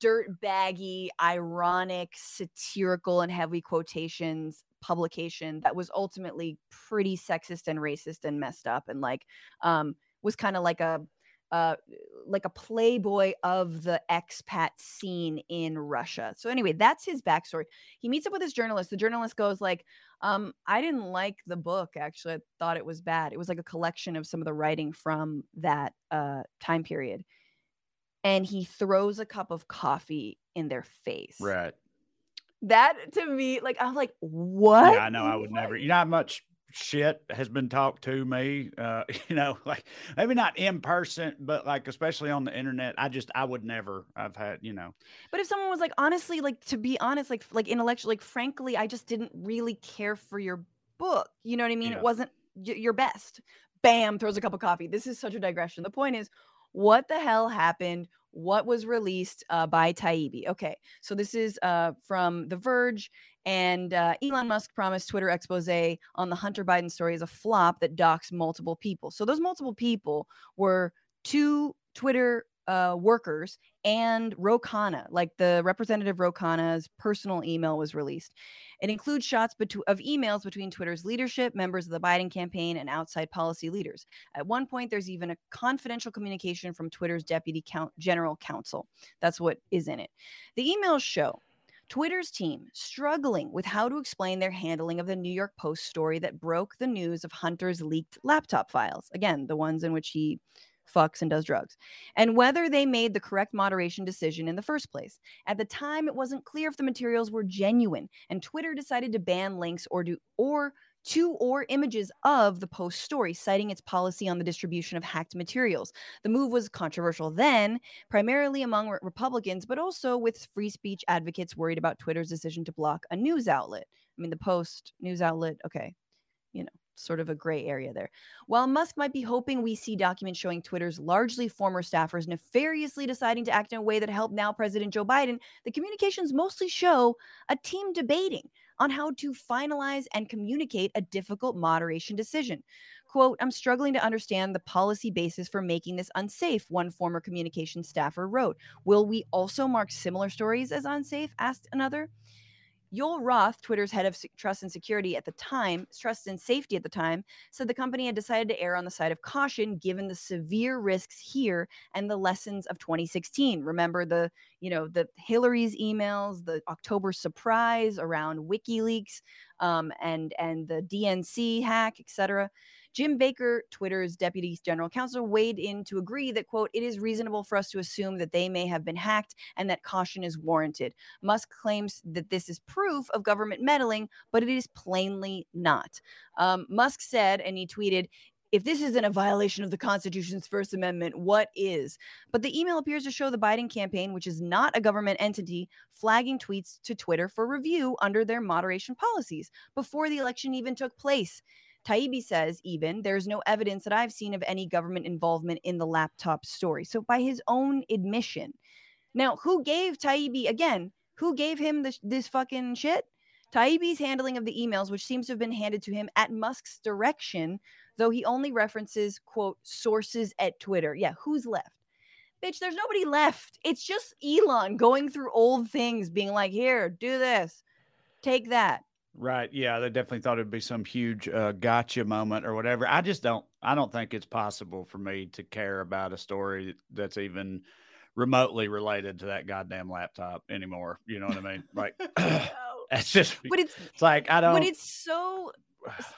dirt baggy, ironic, satirical and heavy quotations publication that was ultimately pretty sexist and racist and messed up, and like was kind of like a like a playboy of the expat scene in Russia. So anyway, that's his backstory. He meets up with his journalist. The journalist goes like, I didn't like the book. Actually, I thought it was bad. It was like a collection of some of the writing from that time period. And he throws a cup of coffee in their face. Right. That to me, like, I'm like, what? Yeah, I know. I would never, you know, how much shit has been talked to me, you know, like maybe not in person, but like, especially on the internet, I would never, I've had, you know. But if someone was like, honestly, like, to be honest, like intellectually, like, frankly, I just didn't really care for your book. You know what I mean? Yeah. It wasn't your best. Bam, throws a cup of coffee. This is such a digression. The point is, what the hell happened? What was released by Taibbi? Okay, so this is from The Verge, and Elon Musk promised Twitter exposé on the Hunter Biden story is a flop that docks multiple people. So those multiple people were two Twitter workers and Ro Khanna, like the representative Ro Khanna's personal email was released. It includes shots of emails between Twitter's leadership, members of the Biden campaign, and outside policy leaders. At one point, there's even a confidential communication from Twitter's deputy general counsel. That's what is in it. The emails show Twitter's team struggling with how to explain their handling of the New York Post story that broke the news of Hunter's leaked laptop files. Again, the ones in which he fucks and does drugs, and whether they made the correct moderation decision in the first place. At the time, it wasn't clear if the materials were genuine, and Twitter decided to ban links or images of the Post story, citing its policy on the distribution of hacked materials. The move was controversial then, primarily among Republicans, but also with free speech advocates worried about Twitter's decision to block a news outlet. I mean, the Post news outlet, okay, you know, sort of a gray area there. While Musk might be hoping we see documents showing Twitter's largely former staffers nefariously deciding to act in a way that helped now President Joe Biden, the communications mostly show a team debating on how to finalize and communicate a difficult moderation decision. Quote, I'm struggling to understand the policy basis for making this unsafe, one former communications staffer wrote. Will we also mark similar stories as unsafe? Asked another. Yoel Roth, Twitter's head of trust and safety at the time, said the company had decided to err on the side of caution given the severe risks here and the lessons of 2016. Remember the Hillary's emails, the October surprise around WikiLeaks, and the DNC hack, etc. Jim Baker, Twitter's deputy general counsel, weighed in to agree that, quote, it is reasonable for us to assume that they may have been hacked and that caution is warranted. Musk claims that this is proof of government meddling, but it is plainly not. Musk said, and he tweeted, if this isn't a violation of the Constitution's First Amendment, what is? But the email appears to show the Biden campaign, which is not a government entity, flagging tweets to Twitter for review under their moderation policies before the election even took place. Taibbi says, even, there's no evidence that I've seen of any government involvement in the laptop story. So by his own admission. Now, who gave Taibbi, again, who gave him this fucking shit? Taibbi's handling of the emails, which seems to have been handed to him at Musk's direction, though he only references, quote, sources at Twitter. Yeah, who's left? Bitch, there's nobody left. It's just Elon going through old things, being like, here, do this, take that. Right. Yeah. They definitely thought it'd be some huge gotcha moment or whatever. I don't think it's possible for me to care about a story that's even remotely related to that goddamn laptop anymore. You know what I mean? Like, that's just, but it's like, I don't, but it's so,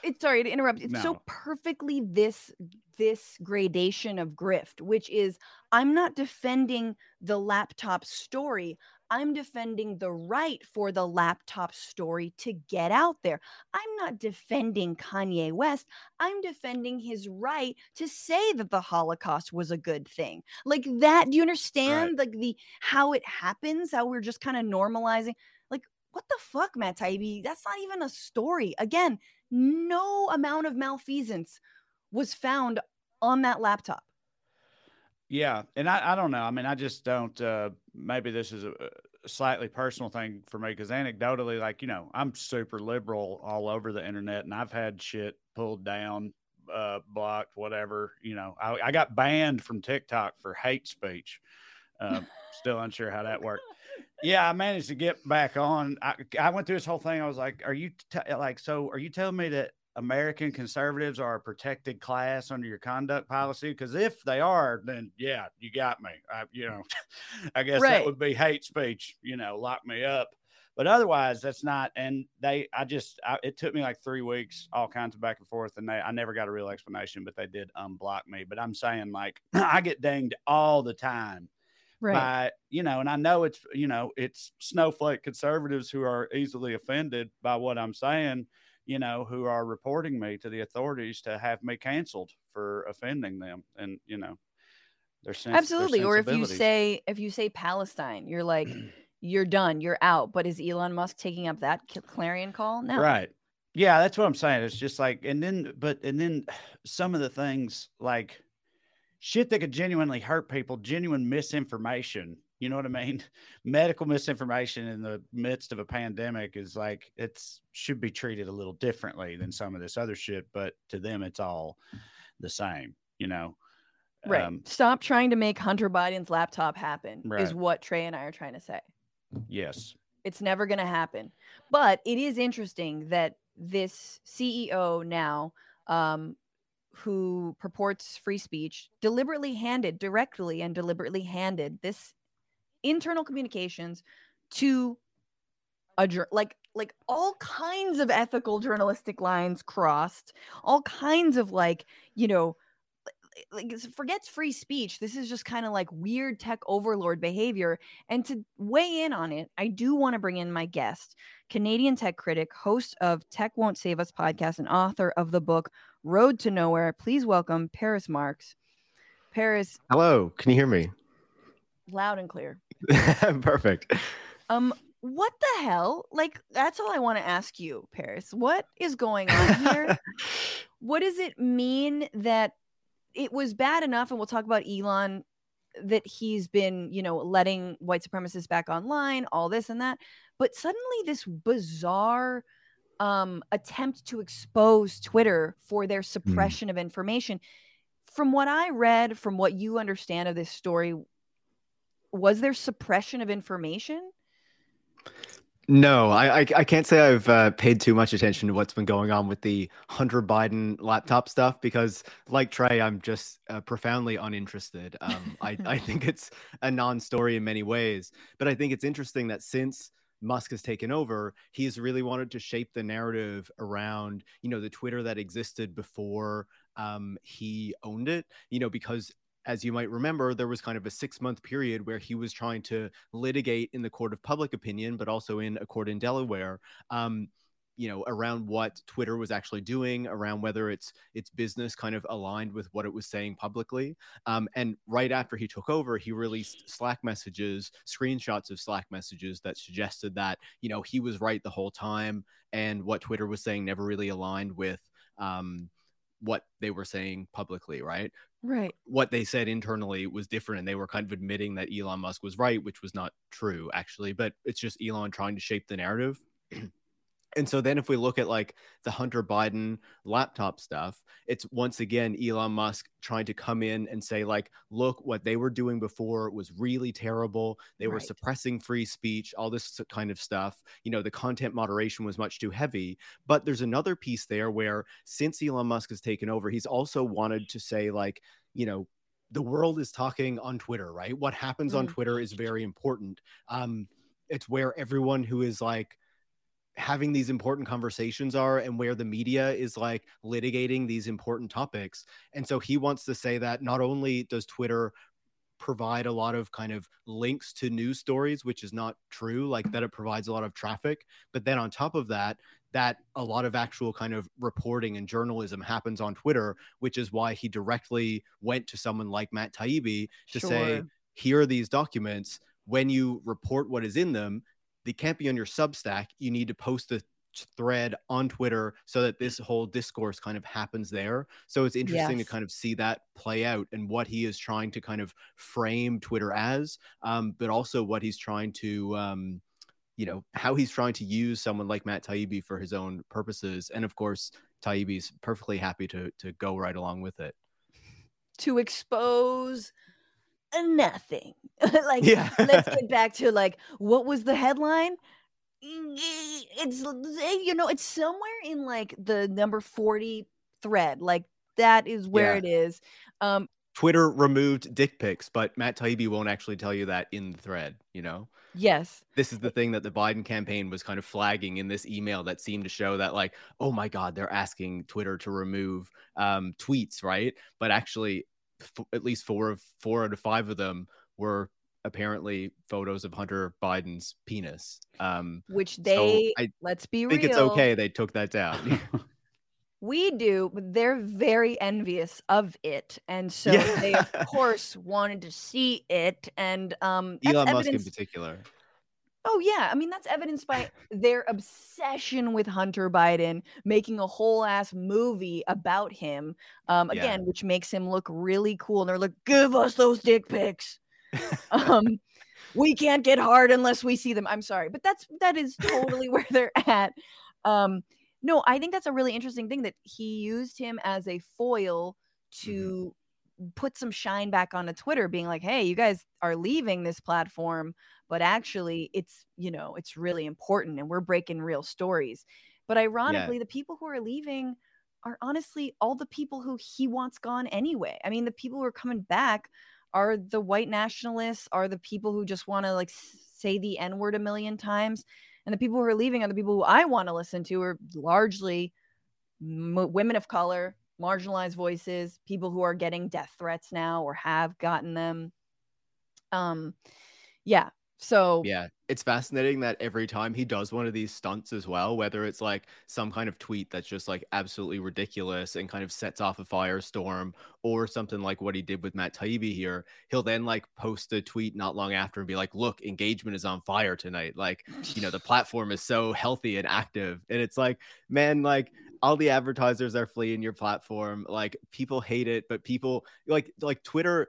it's sorry to interrupt. It's so perfectly this gradation of grift, which is, I'm not defending the laptop story. I'm defending the right for the laptop story to get out there. I'm not defending Kanye West. I'm defending his right to say that the Holocaust was a good thing. Like that, do you understand? Right. Like how it happens, how we're just kind of normalizing. Like, what the fuck, Matt Taibbi? That's not even a story. Again, no amount of malfeasance was found on that laptop. Yeah. And I don't know. I mean, I just don't, maybe this is a slightly personal thing for me because anecdotally, like, you know, I'm super liberal all over the internet and I've had shit pulled down, blocked, whatever, you know, I got banned from TikTok for hate speech. Still unsure how that worked. Yeah. I managed to get back on. I went through this whole thing. I was like, are you telling me that American conservatives are a protected class under your conduct policy? Because if they are, then yeah, you got me. I guess that would be hate speech, lock me up. But otherwise, that's not. And it took me like 3 weeks, all kinds of back and forth. And I never got a real explanation, but they did unblock me. But I'm saying, like, I get dinged all the time. Right. By, and I know it's, it's snowflake conservatives who are easily offended by what I'm saying, who are reporting me to the authorities to have me canceled for offending them. And, their sense. Absolutely. Or if you say Palestine, you're like, you're done, you're out. But is Elon Musk taking up that clarion call? No. Right. Yeah, that's what I'm saying. It's just like, and then some of the things, like shit that could genuinely hurt people, genuine misinformation, you know what I mean? Medical misinformation in the midst of a pandemic is like, should be treated a little differently than some of this other shit, but to them, it's all the same, Right. Stop trying to make Hunter Biden's laptop happen is what Trae and I are trying to say. Yes. It's never going to happen. But it is interesting that this CEO now, who purports free speech, directly and deliberately handed this internal communications to a like all kinds of ethical journalistic lines crossed, all kinds of like forgets free speech. This is just kind of like weird tech overlord behavior. And to weigh in on it, I do want to bring in my guest, Canadian tech critic, host of Tech Won't Save Us podcast, and author of the book Road to Nowhere. Please welcome Paris Marx. Paris. Hello. Can you hear me? Loud and clear. Perfect. What the hell? Like, that's all I want to ask you, Paris. What is going on here? What does it mean that it was bad enough, and we'll talk about Elon, that he's been, letting white supremacists back online, all this and that. But suddenly this bizarre attempt to expose Twitter for their suppression of information. From what I read, from what you understand of this story, was there suppression of information? No, I can't say I've paid too much attention to what's been going on with the Hunter Biden laptop stuff, because like Trae, I'm just profoundly uninterested. I think it's a non-story in many ways, but I think it's interesting that since Musk has taken over, he's really wanted to shape the narrative around, the Twitter that existed before he owned it, because as you might remember, there was kind of a 6-month period where he was trying to litigate in the court of public opinion, but also in a court in Delaware, around what Twitter was actually doing, around whether its business kind of aligned with what it was saying publicly. And right after he took over, he released Slack messages, screenshots of Slack messages that suggested that, he was right the whole time, and what Twitter was saying never really aligned with what they were saying publicly, right? Right. What they said internally was different, and they were kind of admitting that Elon Musk was right, which was not true, actually. But it's just Elon trying to shape the narrative. And so then if we look at like the Hunter Biden laptop stuff, it's once again Elon Musk trying to come in and say, like, look, what they were doing before was really terrible. They were suppressing free speech, all this kind of stuff. The content moderation was much too heavy. But there's another piece there where since Elon Musk has taken over, he's also wanted to say, like, the world is talking on Twitter, right? What happens on Twitter is very important. It's where everyone who is like having these important conversations are, and where the media is like litigating these important topics. And so he wants to say that not only does Twitter provide a lot of kind of links to news stories, which is not true, like that it provides a lot of traffic, but then on top of that a lot of actual kind of reporting and journalism happens on Twitter, which is why he directly went to someone like Matt Taibbi to say, here are these documents. When you report what is in them, they can't be on your Substack. You need to post the thread on Twitter so that this whole discourse kind of happens there. So it's interesting to kind of see that play out, and what he is trying to kind of frame Twitter as, but also what he's trying to, how he's trying to use someone like Matt Taibbi for his own purposes. And of course, Taibbi's perfectly happy to go right along with it. To expose nothing. Let's get back to, like, what was the headline? it's, you know, it's somewhere in like the number 40 thread. Like that is where it is. Twitter removed dick pics, but Matt Taibbi won't actually tell you that in the thread, you know? Yes. This is the thing that the Biden campaign was kind of flagging in this email that seemed to show that, like, oh my God, they're asking Twitter to remove tweets, right? But actually, at least four out of five of them were apparently photos of Hunter Biden's penis. Which they, so let's be real. I think it's okay they took that down. We do, but they're very envious of it. And so they, of course, wanted to see it. And Elon Musk in particular. Oh, yeah. I mean, that's evidenced by their obsession with Hunter Biden, making a whole ass movie about him, again, which makes him look really cool. And they're like, give us those dick pics. We can't get hard unless we see them. I'm sorry. But that is totally where they're at. No, I think that's a really interesting thing that he used him as a foil to put some shine back onto Twitter, being like, hey, you guys are leaving this platform, but actually it's, you know, it's really important and we're breaking real stories. But ironically, the people who are leaving are honestly all the people who he wants gone anyway. I mean, the people who are coming back are the white nationalists, are the people who just want to like say the N-word a million times. And the people who are leaving are the people who I want to listen to are largely women of color, marginalized voices, people who are getting death threats now or have gotten them. So it's fascinating that every time he does one of these stunts as well, whether it's like some kind of tweet that's just like absolutely ridiculous and kind of sets off a firestorm or something like what he did with Matt Taibbi here, he'll then like post a tweet not long after and be like, look, engagement is on fire tonight. Like, you know, the platform is so healthy and active. And it's like, man, like all the advertisers are fleeing your platform. Like people hate it, but people like Twitter,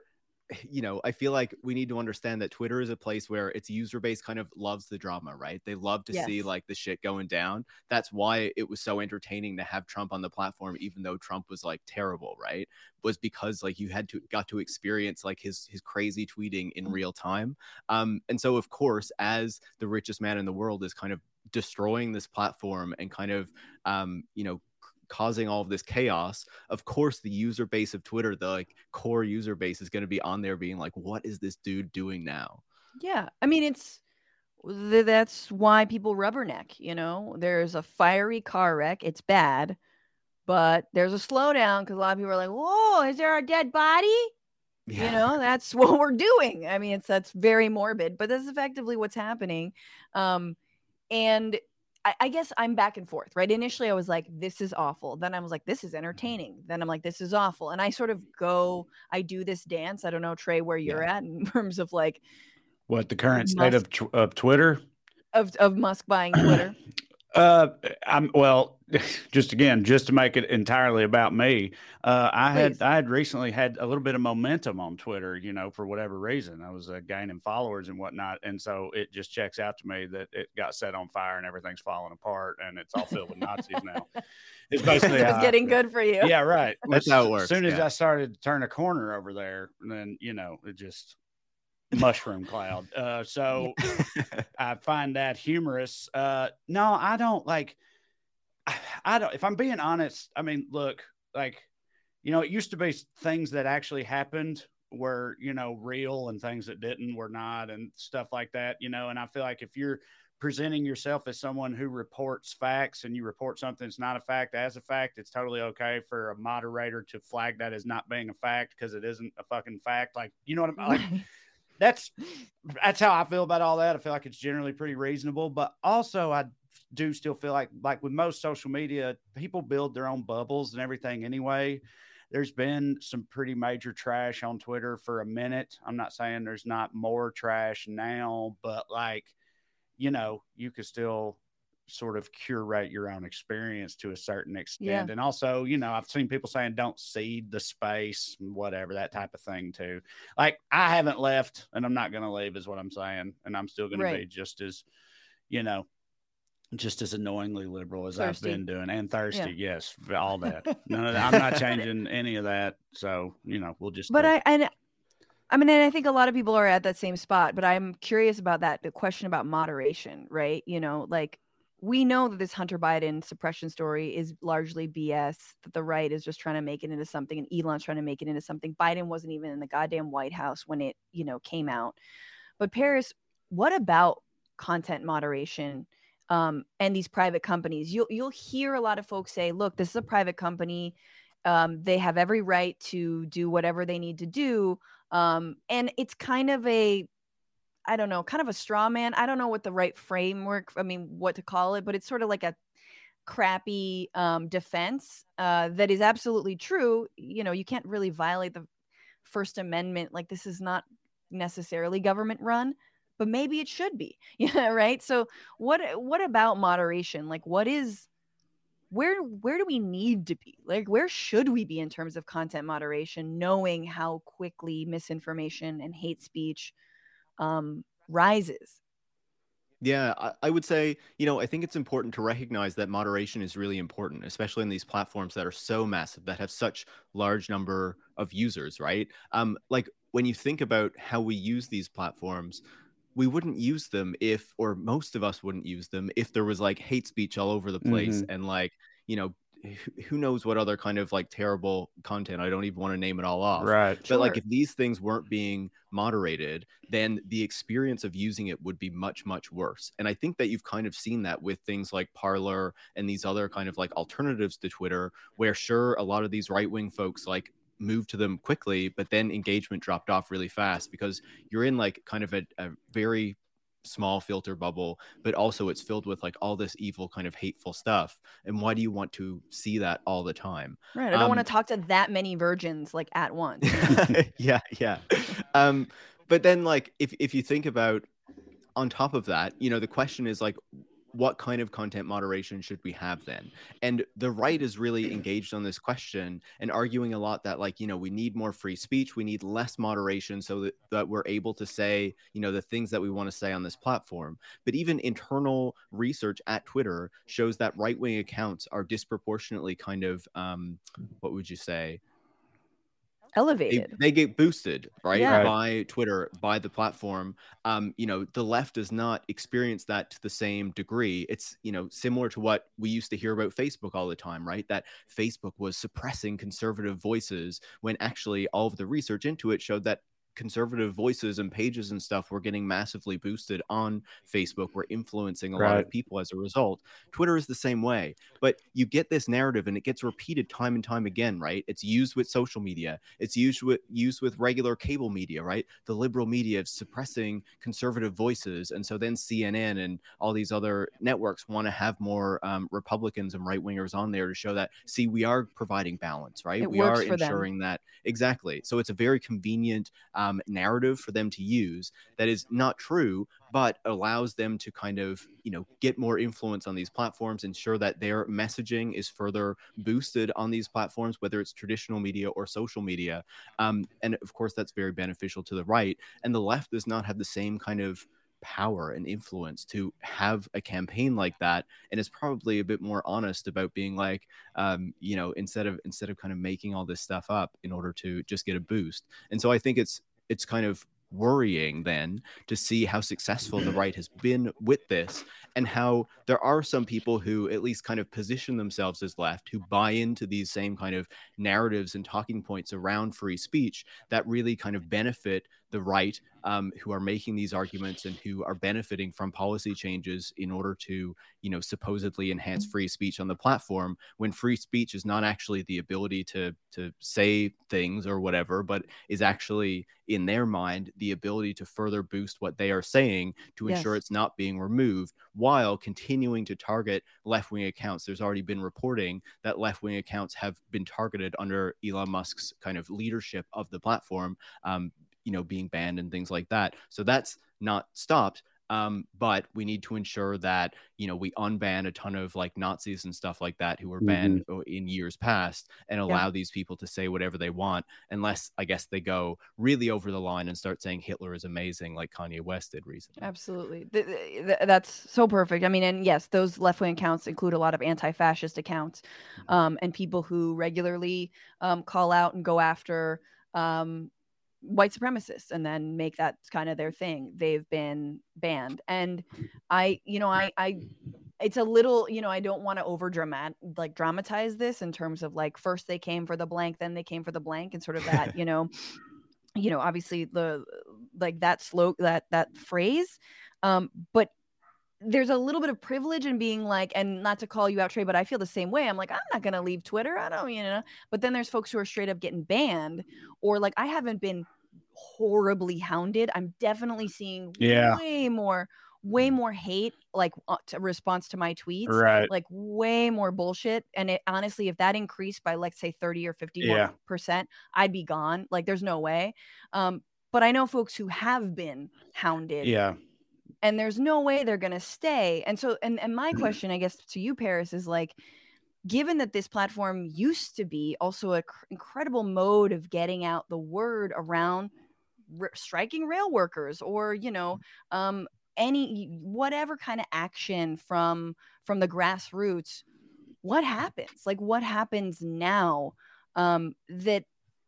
you know, I feel like we need to understand that Twitter is a place where its user base kind of loves the drama, right? They love to see like the shit going down. That's why it was so entertaining to have Trump on the platform, even though Trump was like terrible, right? Was because like you got to experience like his crazy tweeting in real time. And so of course, as the richest man in the world is kind of destroying this platform and kind of, you know, causing all of this chaos, of course the user base of Twitter, the like core user base, is going to be on there being like, what is this dude doing now? I mean, it's that's why people rubberneck, you know. There's a fiery car wreck, it's bad, but there's a slowdown because a lot of people are like, whoa, is there a dead body? You know, that's what we're doing. I mean, that's very morbid, but that's effectively what's happening. And I guess I'm back and forth, right? Initially, I was like, this is awful. Then I was like, this is entertaining. Then I'm like, this is awful. And I sort of do this dance. I don't know, Trae, where you're at in terms of like. What, the current state of Twitter? Of Musk buying Twitter? Just to make it entirely about me, I had recently had a little bit of momentum on Twitter, you know, for whatever reason. I was gaining followers and whatnot. And so it just checks out to me that it got set on fire and everything's falling apart and it's all filled with Nazis now. It's basically it was getting good for you. Yeah, right. That's how it works. As soon as I started to turn a corner over there, then, you know, it just... mushroom cloud. So I find that humorous. No, I don't like, I don't, if I'm being honest, I mean, look, like, you know, it used to be things that actually happened were, you know, real and things that didn't were not and stuff like that, you know. And I feel like if you're presenting yourself as someone who reports facts and you report something that's not a fact as a fact, it's totally okay for a moderator to flag that as not being a fact because it isn't a fucking fact. Like, you know what I'm like, That's how I feel about all that. I feel like it's generally pretty reasonable, but also I do still feel like with most social media, people build their own bubbles and everything anyway. There's been some pretty major trash on Twitter for a minute. I'm not saying there's not more trash now, but like, you know, you could still sort of curate your own experience to a certain extent. Yeah. And also, you know, I've seen people saying don't cede the space, whatever, that type of thing too. Like I haven't left and I'm not going to leave is what I'm saying. And I'm still going to be just as, you know, just as annoyingly liberal as thirsty. I've been doing and thirsty. Yeah. Yes. All that. No, I'm not changing any of that. So, you know, we'll just, but I, and I mean, and I think a lot of people are at that same spot, but I'm curious about that, the question about moderation, right? You know, like, we know that this Hunter Biden suppression story is largely BS, that the right is just trying to make it into something, and Elon's trying to make it into something. Biden wasn't even in the goddamn White House when it, you know, came out. But Paris, what about content moderation and these private companies? You'll hear a lot of folks say, look, this is a private company. They have every right to do whatever they need to do. And it's kind of a, I don't know, kind of a straw man. I don't know what the right framework, I mean, what to call it, but it's sort of like a crappy defense that is absolutely true. You know, you can't really violate the First Amendment. Like, this is not necessarily government run, but maybe it should be. Yeah, right. So what about moderation? Like, what is, where do we need to be? Like, where should we be in terms of content moderation, knowing how quickly misinformation and hate speech rises? Yeah, I would say, you know, I think it's important to recognize that moderation is really important, especially in these platforms that are so massive, that have such large number of users, right? Like, when you think about how we use these platforms, we wouldn't use them if, or most of us wouldn't use them if there was like hate speech all over the place, mm-hmm. and like, you know, who knows what other kind of like terrible content. I don't even want to name it all off. Right. But sure. Like, if these things weren't being moderated, then the experience of using it would be much, much worse. And I think that you've kind of seen that with things like Parler and these other kind of like alternatives to Twitter, where sure, a lot of these right-wing folks like move to them quickly, but then engagement dropped off really fast because you're in like kind of a very small filter bubble, but also it's filled with like all this evil kind of hateful stuff. And why do you want to see that all the time? Right. I don't want to talk to that many virgins like at once. Yeah. Yeah. But then like, if you think about on top of that, you know, the question is like, what kind of content moderation should we have then? And the right is really engaged on this question and arguing a lot that like, you know, we need more free speech, we need less moderation so that we're able to say, you know, the things that we want to say on this platform. But even internal research at Twitter shows that right-wing accounts are disproportionately kind of, what would you say? Elevated. They get boosted, right? Yeah. By Twitter, by the platform. You know, the left does not experience that to the same degree. It's, you know, similar to what we used to hear about Facebook all the time, right? That Facebook was suppressing conservative voices when actually all of the research into it showed that conservative voices and pages and stuff were getting massively boosted on Facebook. We're influencing a lot of people as a result. Twitter is the same way, but you get this narrative and it gets repeated time and time again, right? It's used with social media. It's used with regular cable media, right? The liberal media is suppressing conservative voices. And so then CNN and all these other networks want to have more Republicans and right-wingers on there to show that, see, we are providing balance, right? It we works are for ensuring them. That. Exactly. So it's a very convenient narrative for them to use that is not true, but allows them to kind of, you know, get more influence on these platforms, ensure that their messaging is further boosted on these platforms, whether it's traditional media or social media. And of course, that's very beneficial to the right. And the left does not have the same kind of power and influence to have a campaign like that, and is probably a bit more honest about being like, you know, instead of kind of making all this stuff up in order to just get a boost. And so I think it's kind of worrying then to see how successful the right has been with this, and how there are some people who at least kind of position themselves as left, who buy into these same kind of narratives and talking points around free speech that really kind of benefit the right, who are making these arguments and who are benefiting from policy changes in order to, you know, supposedly enhance free speech on the platform, when free speech is not actually the ability to say things or whatever, but is actually, in their mind, the ability to further boost what they are saying to ensure it's not being removed, while continuing to target left-wing accounts. There's already been reporting that left-wing accounts have been targeted under Elon Musk's kind of leadership of the platform, you know, being banned and things like that. So that's not stopped. But we need to ensure that, you know, we unban a ton of like Nazis and stuff like that who were banned in years past, and allow these people to say whatever they want, unless I guess they go really over the line and start saying Hitler is amazing, like Kanye West did recently. Absolutely. That's so perfect. I mean, and yes, those left-wing accounts include a lot of anti-fascist accounts, and people who regularly call out and go after white supremacists and then make that kind of their thing. They've been banned. And I it's a little, I don't want to dramatize this in terms of like, first they came for the blank, then they came for the blank, and sort of that, obviously that phrase. But there's a little bit of privilege in being like, and not to call you out, Trae, but I feel the same way. I'm like, I'm not going to leave Twitter. I don't, but then there's folks who are straight up getting banned, or like, I haven't been horribly hounded. I'm definitely seeing way more hate, like a response to my tweets, right? Like way more bullshit. And it, honestly, if that increased by, let's say 30 or 51%, I'd be gone. Like there's no way. But I know folks who have been hounded. Yeah. And there's no way they're going to stay. And so, and my question, I guess, to you, Paris, is like, given that this platform used to be also an incredible mode of getting out the word around striking rail workers, or, any, whatever kind of action from the grassroots, what happens? Like, what happens now? That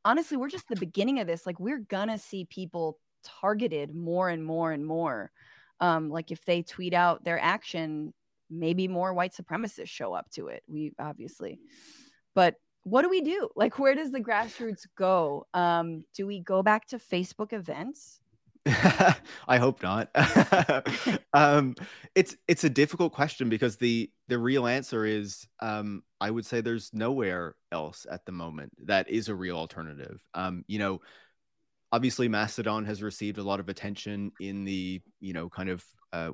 honestly, we're just the beginning of this. Like, we're going to see people targeted more and more and more. Like if they tweet out their action, maybe more white supremacists show up to it. We obviously, but what do we do? Like, where does the grassroots go? Do we go back to Facebook events? I hope not. It's a difficult question because the real answer is, I would say there's nowhere else at the moment that is a real alternative. Obviously, Mastodon has received a lot of attention in the,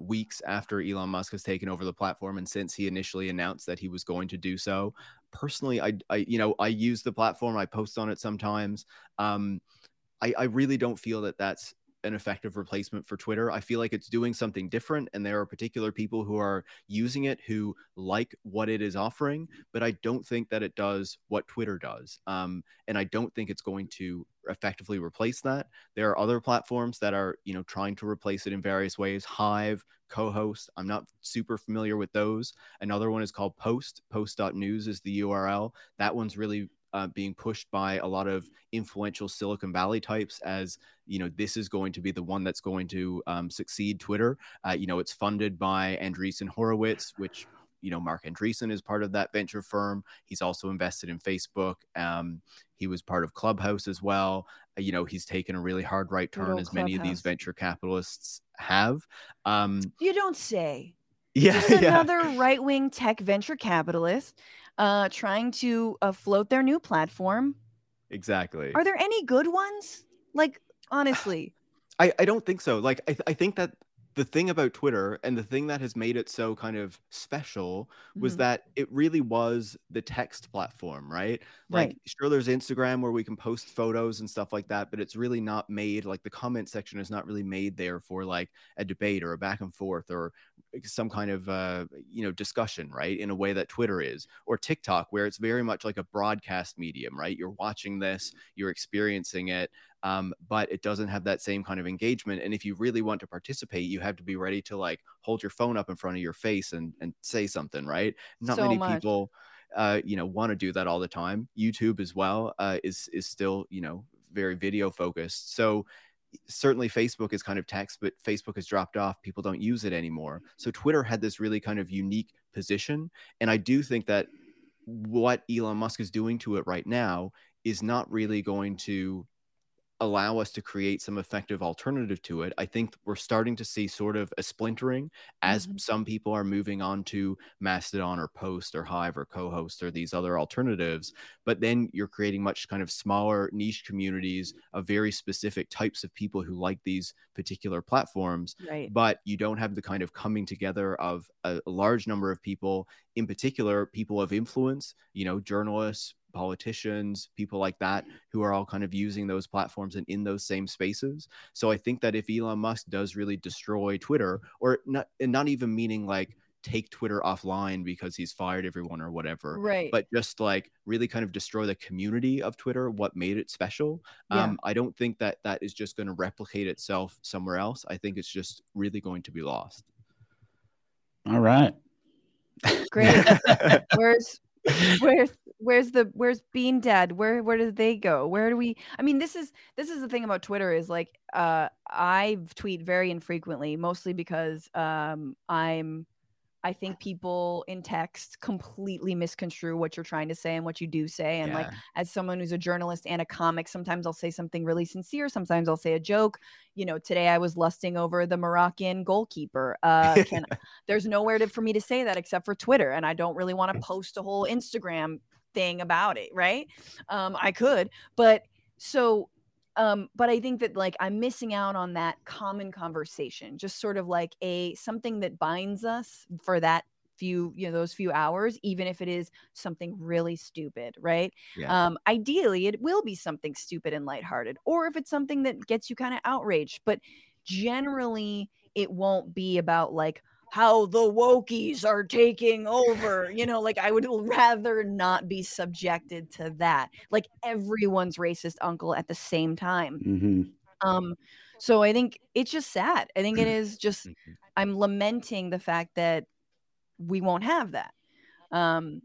weeks after Elon Musk has taken over the platform and since he initially announced that he was going to do so. Personally, I use the platform. I post on it sometimes. I really don't feel that that's an effective replacement for Twitter. I feel like it's doing something different, and there are particular people who are using it who like what it is offering, but I don't think that it does what Twitter does. And I don't think it's going to effectively replace that. There are other platforms that are, trying to replace it in various ways. Hive, Co-host, I'm not super familiar with those. Another one is called Post. Post.news is the URL. That one's really being pushed by a lot of influential Silicon Valley types as, this is going to be the one that's going to succeed Twitter. It's funded by Andreessen Horowitz, which, Mark Andreessen is part of that venture firm. He's also invested in Facebook. He was part of Clubhouse as well. He's taken a really hard right turn, as many of these venture capitalists have. You don't say. Yeah. Just another right-wing tech venture capitalist trying to float their new platform. Exactly. Are there any good ones? Like, honestly. I don't think so. Like, I think that the thing about Twitter and the thing that has made it so kind of special was that it really was the text platform, right? Like, sure, there's Instagram where we can post photos and stuff like that, but it's really not made, like the comment section is not really made there for like a debate or a back and forth or some kind of, discussion, right? In a way that Twitter is, or TikTok, where it's very much like a broadcast medium, right? You're watching this, you're experiencing it. But it doesn't have that same kind of engagement. And if you really want to participate, you have to be ready to like hold your phone up in front of your face and say something, right? Not many people, want to do that all the time. YouTube as well is still, very video focused. So certainly Facebook is kind of text, but Facebook has dropped off. People don't use it anymore. So Twitter had this really kind of unique position. And I do think that what Elon Musk is doing to it right now is not really going to allow us to create some effective alternative to it. I think we're starting to see sort of a splintering as some people are moving on to Mastodon or Post or Hive or Co-host or these other alternatives, but then you're creating much kind of smaller niche communities of very specific types of people who like these particular platforms, but you don't have the kind of coming together of a large number of people, in particular people of influence, journalists, politicians, people like that, who are all kind of using those platforms and in those same spaces. So I think that if Elon Musk does really destroy Twitter, or not, and not even meaning like take Twitter offline because he's fired everyone or whatever, but just like really kind of destroy the community of Twitter, what made it special. I don't think that that is just going to replicate itself somewhere else. I think it's just really going to be lost. All right. Great. Where's Where's Bean Dad? Where do they go? Where do we? I mean, this is the thing about Twitter is like I tweet very infrequently, mostly because I think people in text completely misconstrue what you're trying to say and what you do say. And like, as someone who's a journalist and a comic, sometimes I'll say something really sincere. Sometimes I'll say a joke. You know, today I was lusting over the Moroccan goalkeeper. There's nowhere for me to say that except for Twitter. And I don't really want to post a whole Instagram thing about it. Right. I could, but I think that like I'm missing out on that common conversation, just sort of like something that binds us for that few, you know, those few hours, even if it is something really stupid, right? Yeah. Ideally, it will be something stupid and lighthearted, or if it's something that gets you kind of outraged. But generally, it won't be about like how the wokies are taking over, you know, like I would rather not be subjected to that. Like everyone's racist uncle at the same time. Mm-hmm. So I think it's just sad. I think it is just, I'm lamenting the fact that we won't have that. And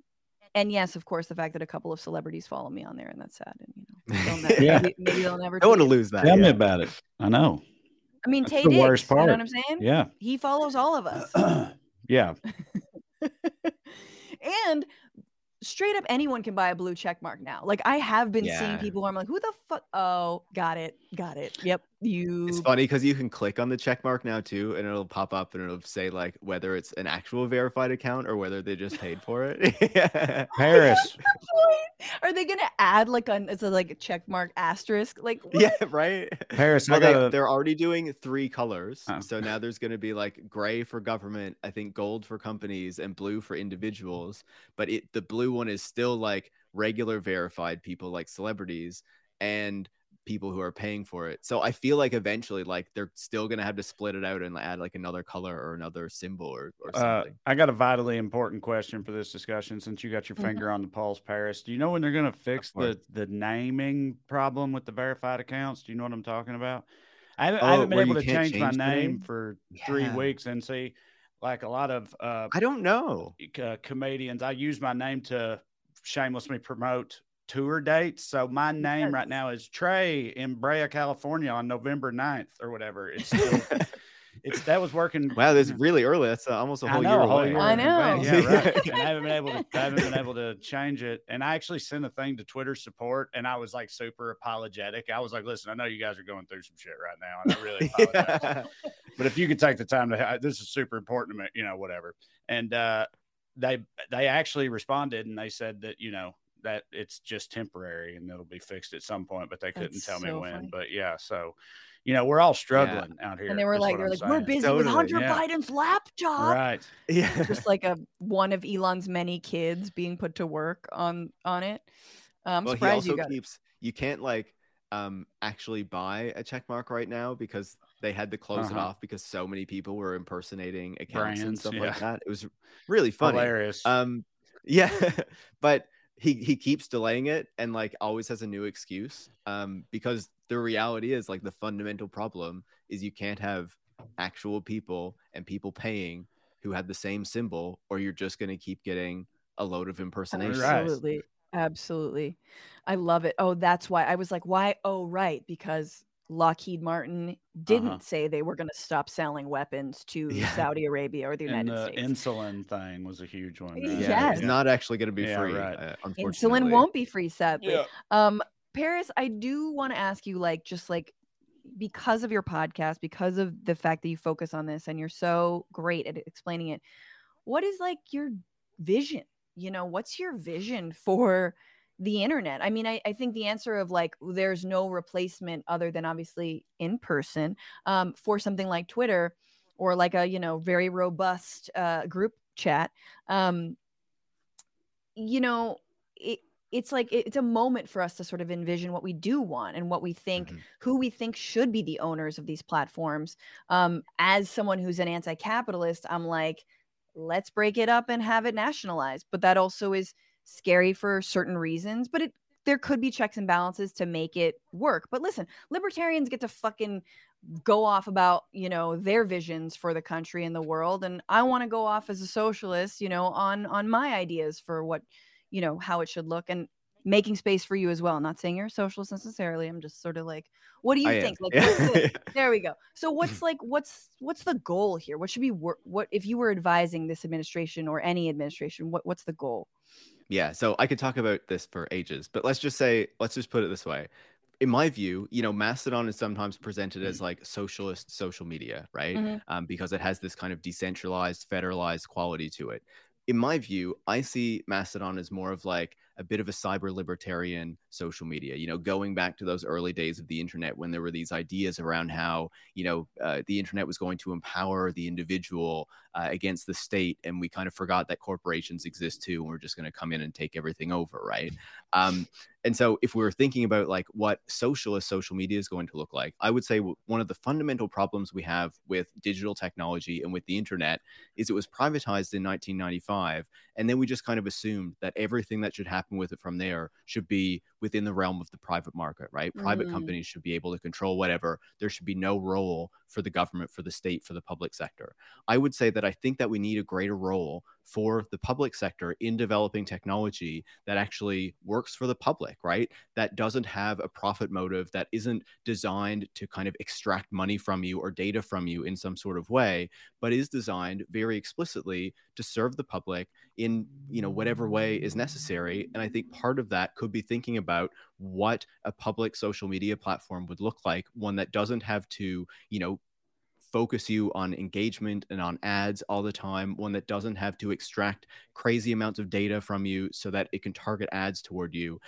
yes, of course, the fact that a couple of celebrities follow me on there and that's sad. And you know, maybe they'll never. I want to lose that. Tell me about it. I know. I mean, Tay Diggs, you know what I'm saying? Yeah. He follows all of us. Yeah. And straight up anyone can buy a blue check mark now. Like I have been seeing people where I'm like, who the fuck? Oh, got it. Yep. It's funny because you can click on the check mark now too, and it'll pop up and it'll say like whether it's an actual verified account or whether they just paid for it. Paris. Are they gonna add like it's like a check mark asterisk? Like what? Yeah, right. Paris. Well, they're already doing three colors, so now there's gonna be like gray for government, I think gold for companies, and blue for individuals. But the blue one is still like regular verified people, like celebrities and people who are paying for it. So I feel like eventually like they're still gonna have to split it out and add like another color or another symbol or something. I got a vitally important question for this discussion since you got your finger on the pulse, Paris. Do you know when they're gonna fix the naming problem with the verified accounts? Do you know what I'm talking about? I haven't been able to change my name for 3 weeks and see like a lot of I don't know comedians. I use my name to shamelessly promote tour dates. So my name right now is Trae in Brea, California on November 9th or whatever. It's still, that was working. Wow, this is really early. That's almost a whole year away. I know. Yeah, right. And I haven't been able to change it. And I actually sent a thing to Twitter support and I was like super apologetic. I was like, listen, I know you guys are going through some shit right now and I really apologize. But if you could take the time this is super important to me, you know, whatever. And they actually responded and they said that, you know, that it's just temporary and it'll be fixed at some point, but they couldn't tell me when. Funny. But yeah, so you know, we're all struggling out here. And they were like, we're busy with Hunter Biden's laptop. Right. Yeah. Just like one of Elon's many kids being put to work on it. I'm surprised he also you can't like actually buy a check mark right now because they had to close it off because so many people were impersonating accounts and stuff like that. It was really funny. Hilarious. But he keeps delaying it and like always has a new excuse because the reality is like the fundamental problem is you can't have actual people and people paying who have the same symbol or you're just going to keep getting a load of impersonations. Absolutely. I love it. Oh, that's why I was like, why? Oh, right. Because Lockheed Martin didn't say they were going to stop selling weapons to Saudi Arabia or the United States. Insulin thing was a huge one. Right? Yes. It's not actually going to be free. Right. Unfortunately. Insulin won't be free, sadly. Yeah. Paris, I do want to ask you, like, just like, because of your podcast, because of the fact that you focus on this and you're so great at explaining it, what is like your vision? You know, what's your vision for the internet? I mean, I think the answer of like, there's no replacement other than obviously in person for something like Twitter or like a, you know, very robust group chat. You know, it's like, it's a moment for us to sort of envision what we do want and what we think, who we think should be the owners of these platforms. As someone who's an anti-capitalist, I'm like, let's break it up and have it nationalized. But that also is scary for certain reasons, but there could be checks and balances to make it work. But listen, libertarians get to fucking go off about, you know, their visions for the country and the world. And I want to go off as a socialist, you know, on my ideas for what, you know, how it should look, and making space for you as well. I'm not saying you're a socialist necessarily. I'm just sort of like, what do you think? Like, there we go. So what's the goal here? What should be if you were advising this administration or any administration, what's the goal? Yeah. So I could talk about this for ages, but let's just put it this way. In my view, you know, Mastodon is sometimes presented as like socialist social media, right? Mm-hmm. Because it has this kind of decentralized, federalized quality to it. In my view, I see Mastodon as more of like a bit of a cyber libertarian social media, you know, going back to those early days of the internet when there were these ideas around how, you know, the internet was going to empower the individual against the state. And we kind of forgot that corporations exist too. And we're just going to come in and take everything over, right? And so if we were thinking about like what socialist social media is going to look like, I would say one of the fundamental problems we have with digital technology and with the internet is it was privatized in 1995. And then we just kind of assumed that everything that should happen with it from there should be within the realm of the private market, right? Private companies should be able to control whatever. There should be no role for the government, for the state, for the public sector. I would say that I think that we need a greater role for the public sector in developing technology that actually works for the public, right? That doesn't have a profit motive, that isn't designed to kind of extract money from you or data from you in some sort of way, but is designed very explicitly to serve the public in, you know, whatever way is necessary. And I think part of that could be thinking about what a public social media platform would look like, one that doesn't have to, you know, focus you on engagement and on ads all the time, one that doesn't have to extract crazy amounts of data from you so that it can target ads toward you.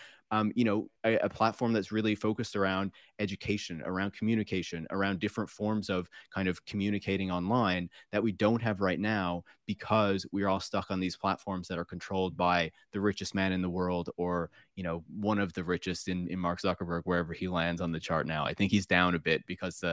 You know, a platform that's really focused around education, around communication, around different forms of kind of communicating online that we don't have right now because we're all stuck on these platforms that are controlled by the richest man in the world, or, you know, one of the richest in Mark Zuckerberg, wherever he lands on the chart now. I think he's down a bit because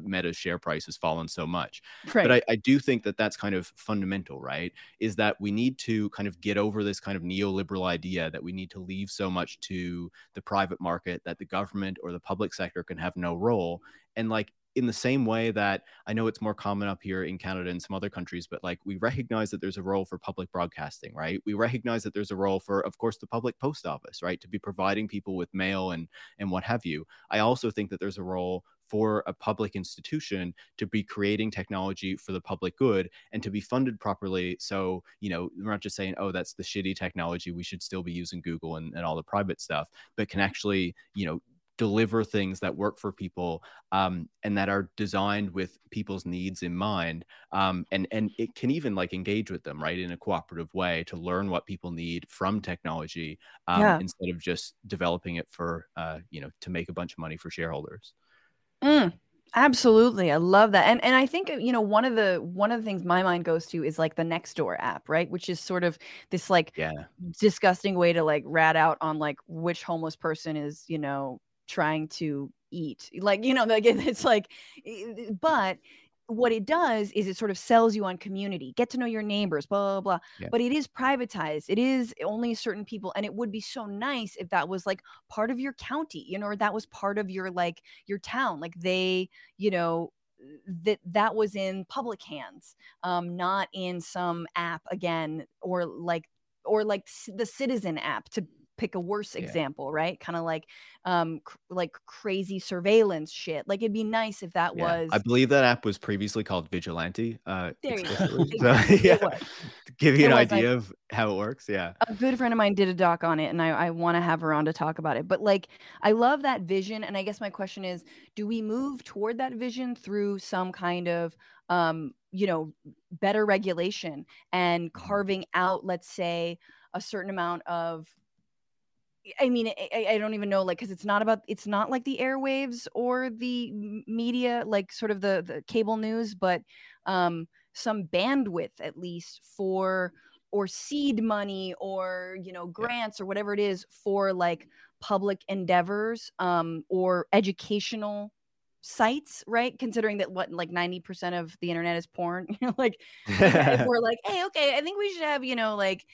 Meta's share price has fallen so much. Right. But I do think that that's kind of fundamental, right? Is that we need to kind of get over this kind of neoliberal idea that we need to leave so much to the private market, that the government or the public sector can have no role. And like, in the same way that I know it's more common up here in Canada and some other countries, but like we recognize that there's a role for public broadcasting, right? We recognize that there's a role for, of course, the public post office, right? To be providing people with mail and what have you. I also think that there's a role for a public institution to be creating technology for the public good and to be funded properly. So, you know, we're not just saying, oh, that's the shitty technology, we should still be using Google and all the private stuff, but can actually, you know, deliver things that work for people and that are designed with people's needs in mind. And it can even like engage with them, right, in a cooperative way to learn what people need from technology instead of just developing it for, you know, to make a bunch of money for shareholders. Absolutely. I love that. And I think, you know, one of the things my mind goes to is like the Nextdoor app, right? Which is sort of this like disgusting way to like rat out on like which homeless person is, you know, trying to eat. Like, you know, like it's like, but what it does is it sort of sells you on community, get to know your neighbors, blah, blah, blah. Yeah. But it is privatized. It is only certain people. And it would be so nice if that was like part of your county, you know, or that was part of your, like your town, like they, you know, that was in public hands, not in some app again, or like the Citizen app, to pick a worse example, right? Kind of like crazy surveillance shit. Like it'd be nice if that was. I believe that app was previously called Vigilante. There you go. So, to give you an idea of how it works. Yeah. A good friend of mine did a doc on it, and I want to have her on to talk about it. But like, I love that vision, and I guess my question is, do we move toward that vision through some kind of you know, better regulation and carving out, let's say, a certain amount of. I mean, I don't even know, like, because it's not like the airwaves or the media, like sort of the cable news, but some bandwidth at least for, or seed money or, you know, grants or whatever it is for like public endeavors or educational sites, right? Considering that what, like 90% of the internet is porn, you know, like if we're like, hey, okay, I think we should have, you know, like,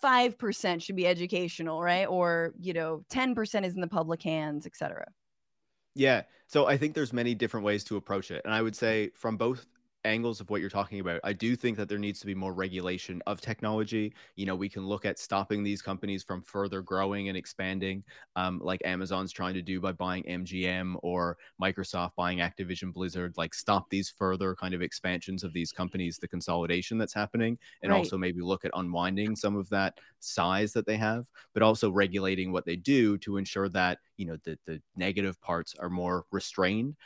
5% should be educational, right? Or, you know, 10% is in the public hands, et cetera. Yeah. So I think there's many different ways to approach it. And I would say from both angles of what you're talking about. I do think that there needs to be more regulation of technology. You know, we can look at stopping these companies from further growing and expanding, like Amazon's trying to do by buying MGM, or Microsoft buying Activision Blizzard, like stop these further kind of expansions of these companies, the consolidation that's happening, and right. also maybe look at unwinding some of that size that they have, but also regulating what they do to ensure that, you know, the negative parts are more restrained,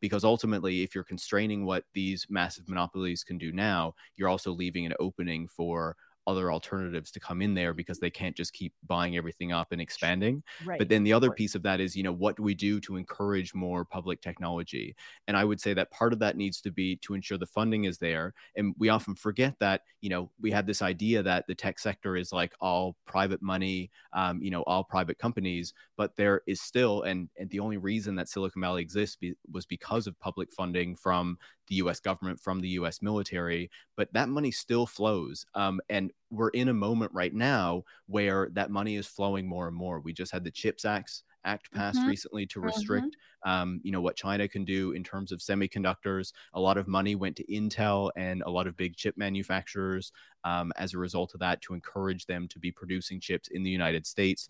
because ultimately if you're constraining what these massive monopolies can do now, you're also leaving an opening for other alternatives to come in there, because they can't just keep buying everything up and expanding. Right. But then the other piece of that is, you know, what do we do to encourage more public technology? And I would say that part of that needs to be to ensure the funding is there. And we often forget that, you know, we have this idea that the tech sector is like all private money, you know, all private companies, but there is still, and the only reason that Silicon Valley exists was because of public funding from the US government, from the US military, but that money still flows. And we're in a moment right now where that money is flowing more and more. We just had the CHIPS Act passed recently to restrict, you know, what China can do in terms of semiconductors. A lot of money went to Intel and a lot of big chip manufacturers as a result of that, to encourage them to be producing chips in the United States.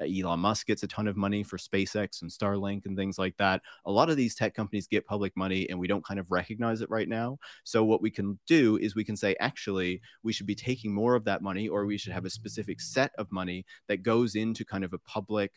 Elon Musk gets a ton of money for SpaceX and Starlink and things like that. A lot of these tech companies get public money and we don't kind of recognize it right now. So what we can do is we can say, actually, we should be taking more of that money, or we should have a specific set of money that goes into kind of a public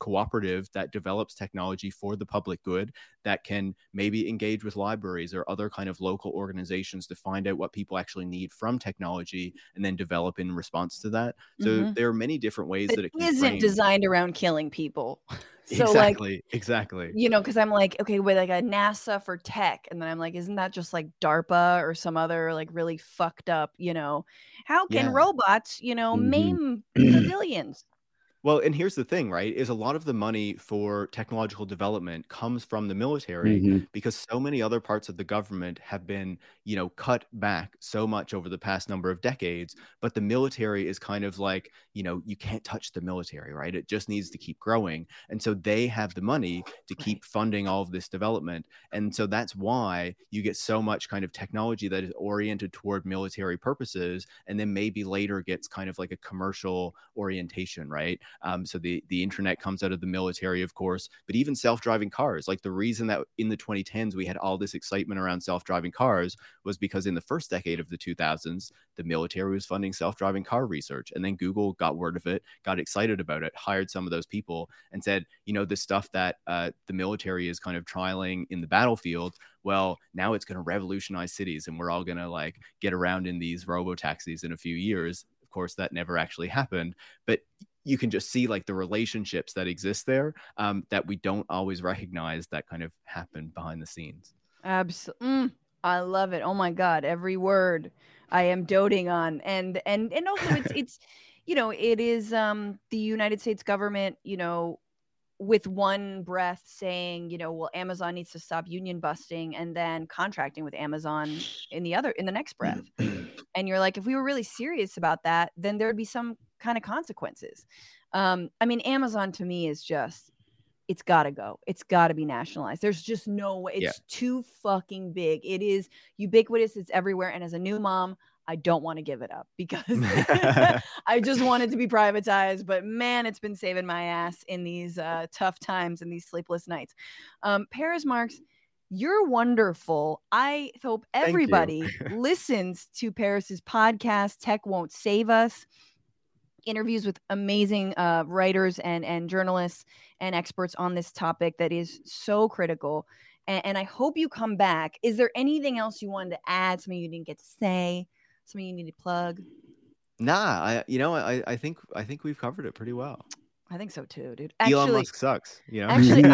cooperative that develops technology for the public good, that can maybe engage with libraries or other kind of local organizations to find out what people actually need from technology and then develop in response to that. So there are many different ways that it can isn't frame. Designed around killing people. So exactly. You know, because I'm like, okay, with like a NASA for tech, and then I'm like, isn't that just like DARPA or some other like really fucked up, you know, how can robots, you know, maim civilians? Well, and here's the thing, right, is a lot of the money for technological development comes from the military, because so many other parts of the government have been, you know, cut back so much over the past number of decades. But the military is kind of like, you know, you can't touch the military, right? It just needs to keep growing. And so they have the money to keep funding all of this development. And so that's why you get so much kind of technology that is oriented toward military purposes, and then maybe later gets kind of like a commercial orientation, right? So the internet comes out of the military, of course, but even self-driving cars, like the reason that in the 2010s we had all this excitement around self-driving cars was because in the first decade of the 2000s, the military was funding self-driving car research. And then Google got word of it, got excited about it, hired some of those people and said, you know, the stuff that the military is kind of trialing in the battlefield, well, now it's going to revolutionize cities and we're all going to like get around in these robo-taxis in a few years. Of course, that never actually happened. But you can just see like the relationships that exist there that we don't always recognize that kind of happened behind the scenes. Absolutely. I love it. Oh my God. Every word I am doting on. And also it's, you know, it is the United States government, you know, with one breath saying, you know, well, Amazon needs to stop union busting, and then contracting with Amazon in the next breath. And you're like, if we were really serious about that, then there'd be some kind of consequences. I mean, Amazon to me is just, it's got to go. It's got to be nationalized. There's just no way. It's too fucking big. It is ubiquitous. It's everywhere. And as a new mom, I don't want to give it up because I just want it to be privatized. But man, it's been saving my ass in these tough times and these sleepless nights. Paris Marx, you're wonderful. I hope everybody listens to Paris's podcast, Tech Won't Save Us. Interviews with amazing writers and journalists and experts on this topic that is so critical. And I hope you come back. Is there anything else you wanted to add? Something you didn't get to say? Something you need to plug? I think we've covered it pretty well. I think so too, dude. Actually, Elon Musk sucks. You know? Actually,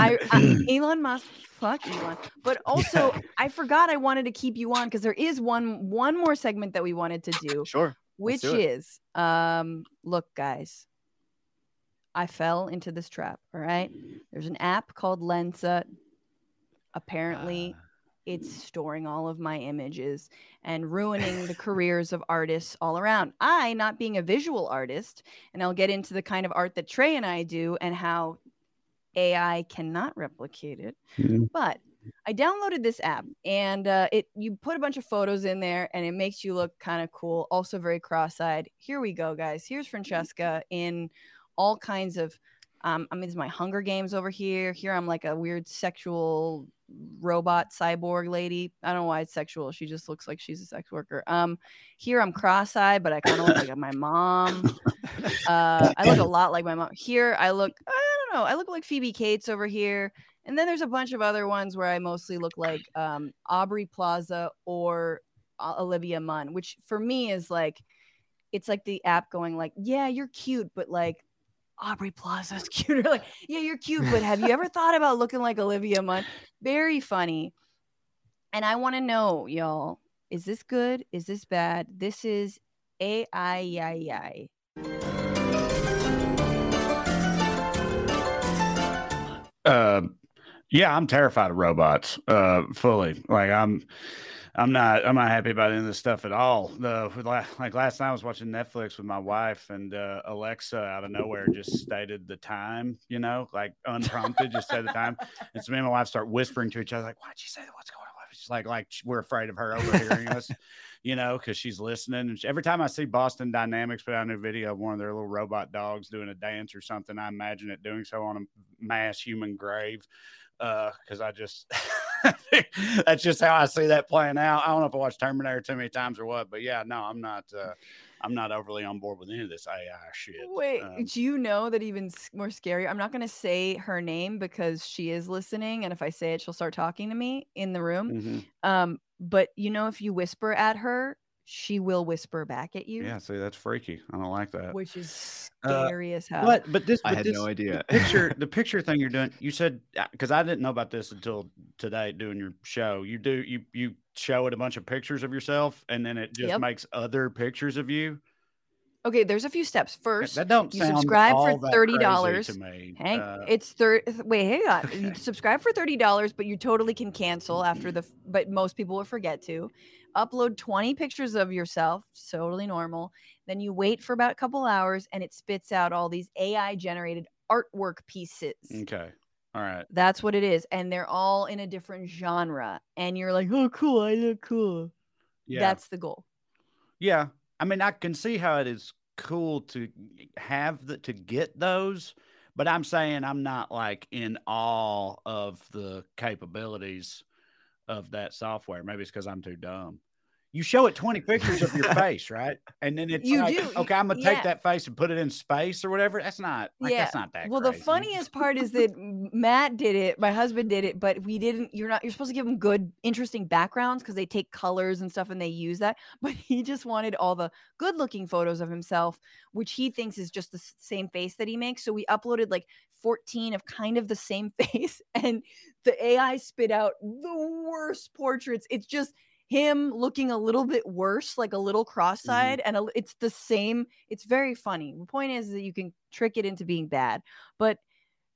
Elon Musk, fuck Elon. But also, I forgot I wanted to keep you on because there is one more segment that we wanted to do. Sure. Which is, look, guys, I fell into this trap, all right? There's an app called Lensa. Apparently, it's storing all of my images and ruining the careers of artists all around. I, not being a visual artist, and I'll get into the kind of art that Trae and I do and how AI cannot replicate it, but I downloaded this app, and you put a bunch of photos in there, and it makes you look kind of cool. Also very cross-eyed. Here we go, guys. Here's Francesca in all kinds of, it's my Hunger Games over here. Here I'm like a weird sexual robot cyborg lady. I don't know why it's sexual. She just looks like she's a sex worker. Here I'm cross-eyed, but I kind of look like my mom. I look a lot like my mom. Here I look like Phoebe Cates over here. And then there's a bunch of other ones where I mostly look like Aubrey Plaza or Olivia Munn, which for me is like, it's like the app going like, yeah, you're cute, but like Aubrey Plaza's cuter. Like, yeah, you're cute, but have you ever thought about looking like Olivia Munn? Very funny. And I want to know, y'all, is this good? Is this bad? This is AI. Yeah, I'm terrified of robots, fully. Like I'm not happy about any of this stuff at all. Like last night I was watching Netflix with my wife, and Alexa out of nowhere just stated the time, you know, like unprompted, just said the time. And so me and my wife start whispering to each other, like, why'd she say that? What's going on? She's like we're afraid of her overhearing us, you know, because she's listening. And every time I see Boston Dynamics put out a new video of one of their little robot dogs doing a dance or something, I imagine it doing so on a mass human grave, because I just that's just how I see that playing out. I don't know if I watched Terminator too many times or what, but yeah, no, I'm not overly on board with any of this AI shit. Wait, do you know that even more scary? I'm not going to say her name because she is listening, and if I say it, she'll start talking to me in the room. Mm-hmm. But you know, if you whisper at her, she will whisper back at you. Yeah, see, that's freaky. I don't like that. Which is scary as hell. But I had no idea. the picture thing you're doing, you said, because I didn't know about this until today doing your show. You show it a bunch of pictures of yourself, and then it just makes other pictures of you. Okay, there's a few steps. First, you subscribe for $30 to me. Hank, it's wait, hang on. Okay. You subscribe for $30, but you totally can cancel after but most people will forget to. Upload 20 pictures of yourself, totally normal. Then you wait for about a couple hours, and it spits out all these AI-generated artwork pieces. Okay, all right. That's what it is, and they're all in a different genre. And you're like, oh, cool, I look cool. Yeah. That's the goal. Yeah, I mean, I can see how it is cool to have to get those, but I'm saying I'm not like in awe of the capabilities of that software. Maybe it's because I'm too dumb. You show it 20 pictures of your face, right? And then it's okay, I'm gonna take that face and put it in space or whatever. That's not that's not that well crazy. The funniest part is that Matt did it, my husband did it, but we didn't. You're supposed to give them good, interesting backgrounds because they take colors and stuff and they use that, but he just wanted all the good looking photos of himself, which he thinks is just the same face that he makes. So we uploaded like 14 of kind of the same face, and the AI spit out the worst portraits. It's just him looking a little bit worse, like a little cross-eyed, mm-hmm. and it's the same. It's very funny. The point is that you can trick it into being bad, but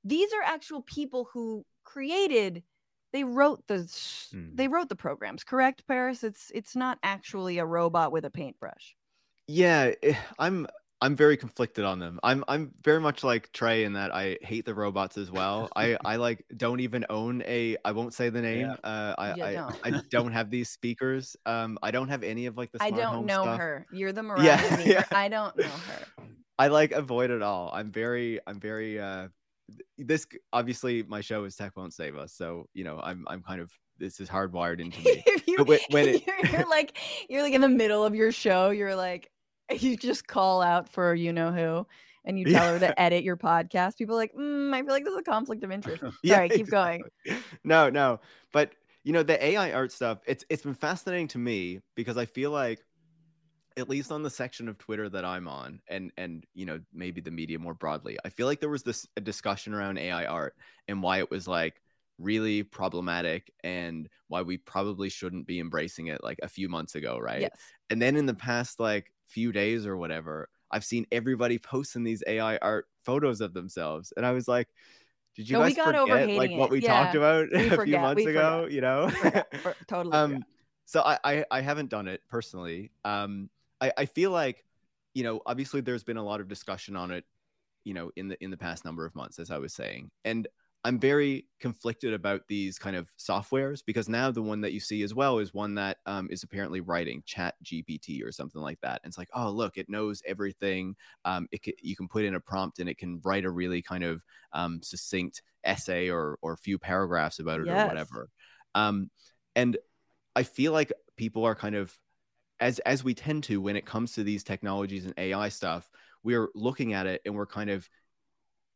these are actual people who wrote the programs, correct, Paris? It's not actually a robot with a paintbrush. Yeah, I'm very conflicted on them. I'm very much like Trae in that I hate the robots as well. I like don't even own I won't say the name. Yeah. I don't have these speakers. I don't have any of like the smart home stuff. I don't know her. You're the Mariah. Yeah. I don't know her. I like avoid it all. I'm very this obviously my show is Tech Won't Save Us, so you know I'm kind of. This is hardwired into me. You're like in the middle of your show. You're like, you just call out for you know who, and you tell her to edit your podcast. People are like, I feel like this is a conflict of interest. Sorry, keep going. No, but you know the AI art stuff. It's been fascinating to me because I feel like, at least on the section of Twitter that I'm on, and you know maybe the media more broadly, I feel like there was a discussion around AI art and why it was like really problematic and why we probably shouldn't be embracing it like a few months ago, right? Yes. And then in the past like few days or whatever, I've seen everybody posting these AI art photos of themselves, and I was like, did you guys forget like what we talked about a few months ago, you know? Totally. So I haven't done it personally. I feel like, you know, obviously there's been a lot of discussion on it, you know, in the past number of months, as I was saying, and I'm very conflicted about these kind of softwares, because now the one that you see as well is one that is apparently writing Chat GPT or something like that. And it's like, oh, look, it knows everything. You can put in a prompt and it can write a really kind of succinct essay or few paragraphs about it, yes, or whatever. And I feel like people are kind of, as we tend to when it comes to these technologies and AI stuff, we're looking at it and we're kind of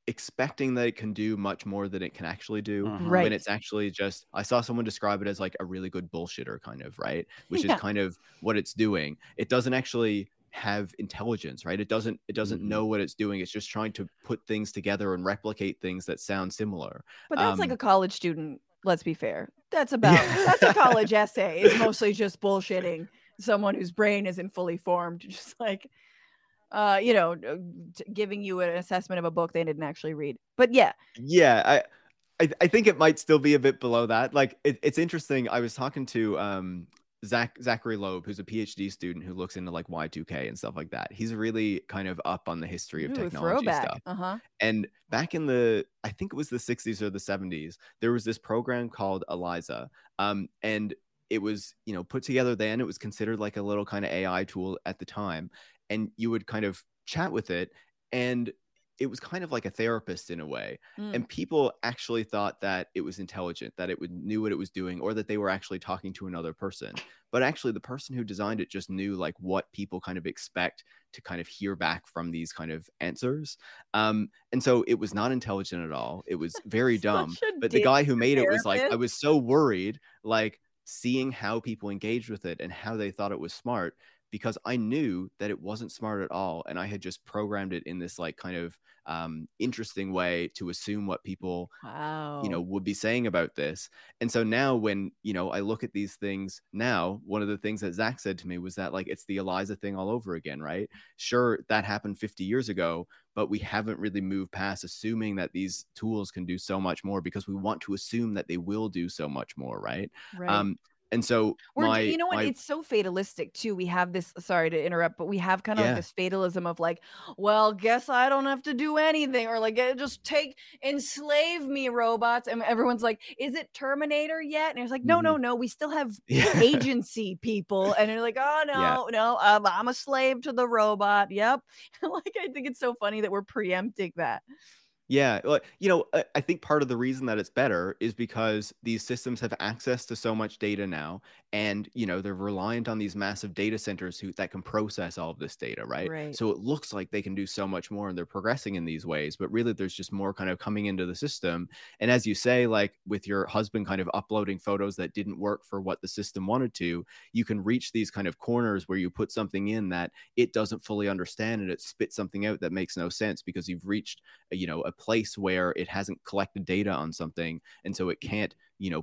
expecting that it can do much more than it can actually do, right, when it's actually just, I saw someone describe it as like a really good bullshitter kind of, right, which yeah, is kind of what it's doing. It doesn't actually have intelligence, right? It doesn't mm-hmm. know what it's doing. It's just trying to put things together and replicate things that sound similar. But that's like a college student, let's be fair. That's about, yeah, that's a college essay. It's mostly just bullshitting someone whose brain isn't fully formed, just like giving you an assessment of a book they didn't actually read. But I think it might still be a bit below that. Like it's interesting. I was talking to Zachary Loeb, who's a PhD student who looks into like Y2K and stuff like that. He's really kind of up on the history of technology stuff. Uh-huh. And back in I think it was the 60s or the 70s, there was this program called ELIZA, and it was, put together then. It was considered like a little kind of AI tool at the time. And you would kind of chat with it, and it was kind of like a therapist in a way. Mm. And people actually thought that it was intelligent, that it knew what it was doing, or that they were actually talking to another person. But actually, the person who designed it just knew like what people kind of expect to kind of hear back from these kind of answers. And so it was not intelligent at all. It was very dumb. But the guy who made it was like, I was so worried, like seeing how people engaged with it and how they thought it was smart, because I knew that it wasn't smart at all. And I had just programmed it in this like kind of interesting way to assume what people, wow, would be saying about this. And so now when, I look at these things now, one of the things that Zach said to me was that like, it's the ELIZA thing all over again, right? Sure, that happened 50 years ago, but we haven't really moved past assuming that these tools can do so much more, because we want to assume that they will do so much more, right? Right. And so it's so fatalistic too. We have this, sorry to interrupt, but we have kind of like this fatalism of like, well, guess I don't have to do anything, or like, just enslave me, robots. And everyone's like, is it Terminator yet? And it's like, no, we still have agency, people. And they're like, oh no, I'm a slave to the robot. Yep. Like, I think it's so funny that we're preempting that. Yeah, I think part of the reason that it's better is because these systems have access to so much data now, and they're reliant on these massive data centers that can process all of this data, right? Right. So it looks like they can do so much more, and they're progressing in these ways, but really there's just more kind of coming into the system. And as you say, like with your husband kind of uploading photos that didn't work for what the system wanted to, you can reach these kind of corners where you put something in that it doesn't fully understand, and it spits something out that makes no sense, because you've reached a place where it hasn't collected data on something, and so it can't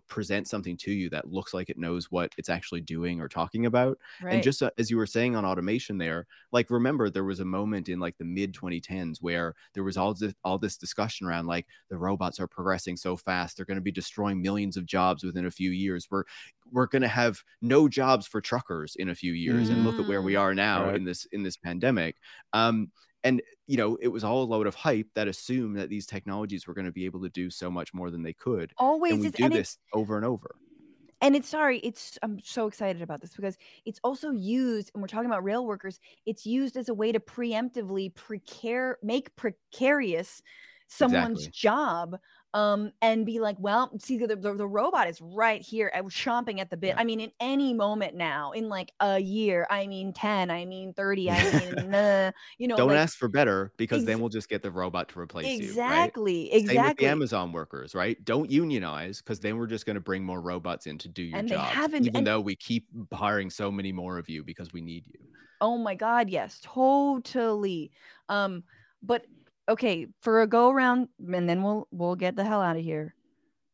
present something to you that looks like it knows what it's actually doing or talking about. Right. And just as you were saying on automation there, like remember there was a moment in like the mid 2010s where there was all this discussion around like the robots are progressing so fast, they're going to be destroying millions of jobs within a few years. We're going to have no jobs for truckers in a few years, and look at where we are now, right, in this pandemic. And, it was all a load of hype that assumed that these technologies were going to be able to do so much more than they could. Always. And we do this over and over. And I'm so excited about this, because it's also used, and we're talking about rail workers, it's used as a way to preemptively make precarious someone's job, and be like, well, see, the robot is right here chomping at the bit. Yeah. I mean, in any moment now, in like a year, I mean 10, I mean 30, I mean don't like, ask for better, because then we'll just get the robot to replace you. Right? Same with the Amazon workers, right? Don't unionize, because then we're just going to bring more robots in to do your job, even though we keep hiring so many more of you because we need you. Oh my God, yes, totally. But okay, for a go around, and then we'll get the hell out of here.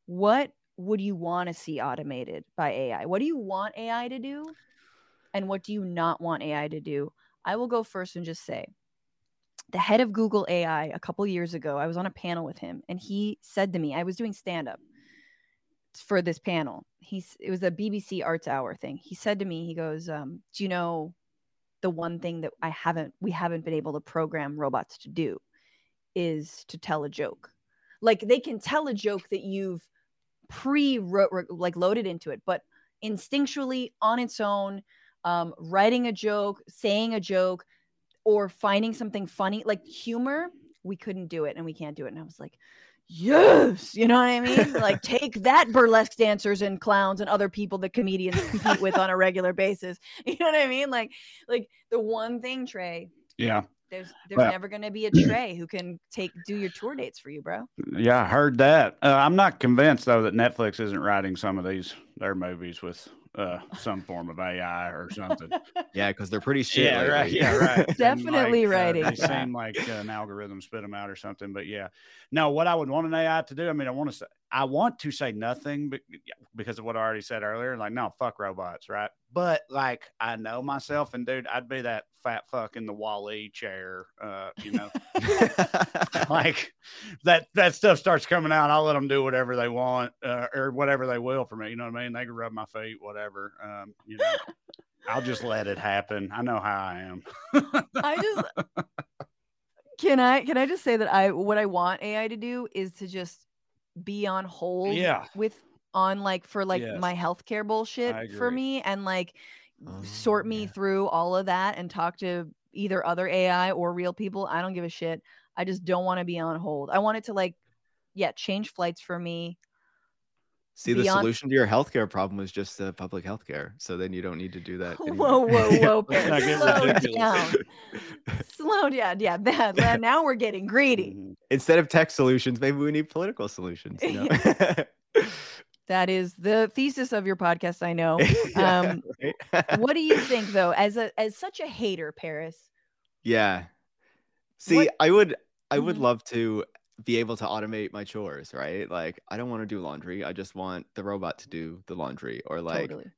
What would you want to see automated by AI? What do you want AI to do? And what do you not want AI to do? I will go first and just say, the head of Google AI a couple years ago, I was on a panel with him, and he said to me, I was doing stand-up for this panel. It was a BBC Arts Hour thing. He said to me, he goes, do you know the one thing that we haven't been able to program robots to do? Is to tell a joke. Like they can tell a joke that you've loaded into it, but instinctually on its own, writing a joke, saying a joke, or finding something funny, like humor, we couldn't do it and we can't do it. And I was like, yes, you know what I mean? Like take that, burlesque dancers and clowns and other people that comedians compete with on a regular basis. You know what I mean? Like the one thing, Trae. Yeah. There's never going to be a Trae who can do your tour dates for you, bro. Yeah, I heard that. I'm not convinced though that Netflix isn't writing some of their movies with some form of AI or something. Yeah, because they're pretty shit. Yeah, right. Yeah, right. Definitely writing. They seem like an algorithm spit them out or something. But yeah, no. What I would want an AI to do, I mean, I want to say nothing, but because of what I already said earlier, like no, fuck robots, right? But like I know myself, and dude, I'd be that fat fuck in the Wall-E chair, you know, like that stuff starts coming out. I'll let them do whatever they want or whatever they will for me. You know what I mean? They can rub my feet, whatever. You know, I'll just let it happen. I know how I am. Can I just say that what I want AI to do is to just be on hold my healthcare bullshit for me and like sort me through all of that and talk to either other AI or real people. I don't give a shit. I just don't want to be on hold. I want it to change flights for me. See, the solution to your healthcare problem is just public healthcare. So then you don't need to do that anymore. Whoa. Slow down. Yeah, bad. Now we're getting greedy. Instead of tech solutions, maybe we need political solutions. You know? That is the thesis of your podcast, I know. What do you think, though, as such a hater, Paris? Yeah. See, I would love to be able to automate my chores, right? Like I don't want to do laundry. I just want the robot to do the laundry or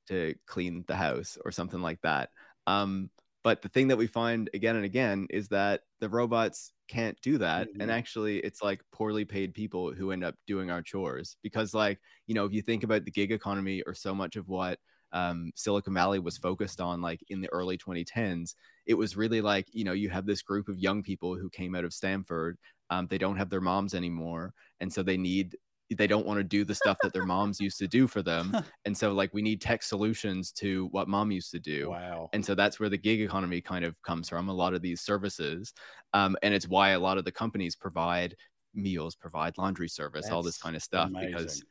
to clean the house or something like that. But the thing that we find again and again is that the robots can't do that. Mm-hmm. And actually it's like poorly paid people who end up doing our chores because if you think about the gig economy or so much of what Silicon Valley was focused on in the early 2010s, it was really you have this group of young people who came out of Stanford. They don't have their moms anymore. And so they don't want to do the stuff that their moms used to do for them. And so we need tech solutions to what mom used to do. Wow. And so that's where the gig economy kind of comes from, a lot of these services. And it's why a lot of the companies provide meals, provide laundry service, that's all this kind of stuff, amazing. Because,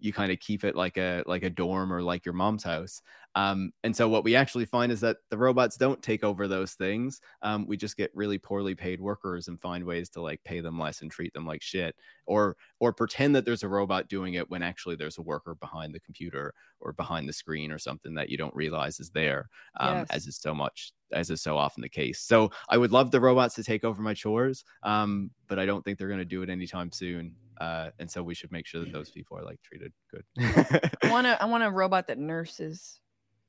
you kind of keep it like a dorm or like your mom's house. And so what we actually find is that the robots don't take over those things. We just get really poorly paid workers and find ways to pay them less and treat them like shit or pretend that there's a robot doing it when actually there's a worker behind the computer or behind the screen or something that you don't realize is there, as is so often the case. So I would love the robots to take over my chores, but I don't think they're going to do it anytime soon. And so we should make sure that those people are treated good. I want a robot that nurses.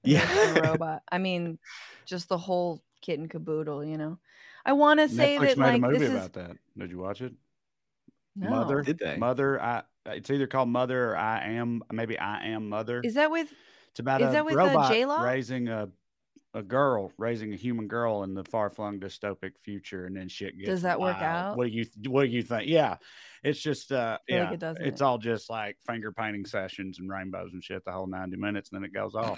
Yeah, robot. I mean, just the whole kit and caboodle. I want to say Netflix made a movie about that. Did you watch it? No. Mother. Did they? Mother. It's either called Mother or I Am Mother. Is that with? It's about a robot raising a girl, raising a human girl in the far-flung dystopic future, and then shit gets. Does that wild. Work out? What do you think? Yeah, it's just it's all just finger painting sessions and rainbows and shit the whole 90 minutes, and then it goes off.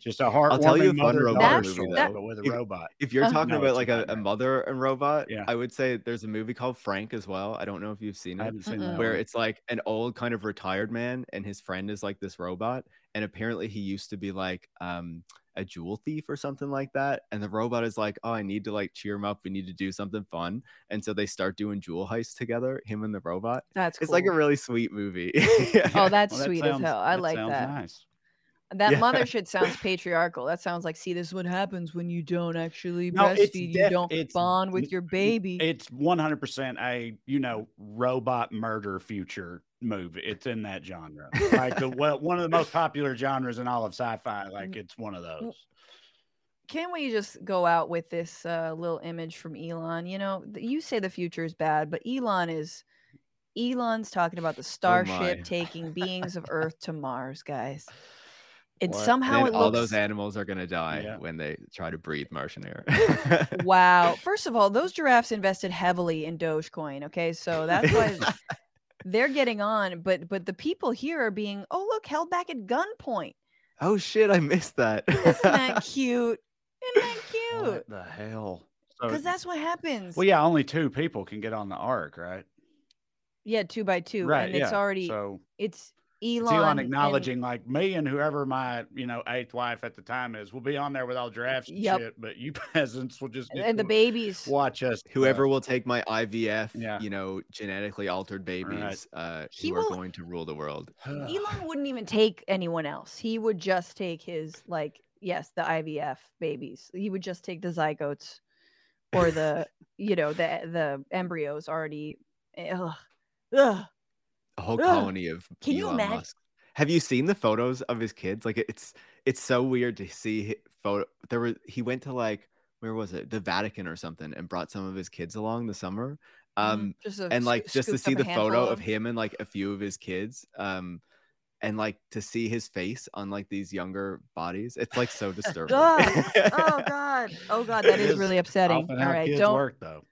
Just a heartwarming I'll tell you mother movie but with a robot. If you're talking about a mother and robot, I would say there's a movie called Frank as well. I don't know if you've seen it. I haven't seen that. Where it's an old kind of retired man, and his friend is this robot, and apparently he used to be a jewel thief or something like that, and the robot is oh, I need to cheer him up, we need to do something fun, and so they start doing jewel heists together, him and the robot. That's cool. It's a really sweet movie. Yeah. Oh, that's sweet as hell. I like that. Nice. That mother shit sounds patriarchal. That sounds see, this is what happens when you don't actually breastfeed. You don't bond with your baby. It's 100% a robot murder future movie. It's in that genre, one of the most popular genres in all of sci-fi. It's one of those. Can we just go out with this little image from Elon? You say the future is bad, but Elon's talking about the Starship taking beings of Earth to Mars, guys. And somehow it looks all those animals are going to die when they try to breathe Martian air. Wow. First of all, those giraffes invested heavily in Dogecoin. Okay. So that's why they're getting on, but the people here are being, oh, look, held back at gunpoint. Oh, shit, I missed that. Isn't that cute? Isn't that cute? What the hell? Because that's what happens. Well, yeah, only two people can get on the arc, right? Yeah, 2x2. Right, and it's already, so it's Elon acknowledging, and, like, me and whoever my, you know, eighth wife at the time is, will be on there with all giraffes and shit, but you peasants will just and the babies watch us. Whoever will take my IVF, you know, genetically altered babies, who are going to rule the world. Elon wouldn't even take anyone else. He would just take his, like, the IVF babies. He would just take the zygotes or the, you know, the embryos already. A whole colony of Elon Musk. Have you seen the photos of his kids? Like, it's so weird to see his photo. He went to, like, where was it? The Vatican or something, and brought some of his kids along the summer. Just to see the photo of him and, like, a few of his kids. And, like, to see his face on, like, these younger bodies. It's, like, so disturbing. Oh God, that is really upsetting. All right, don't work though.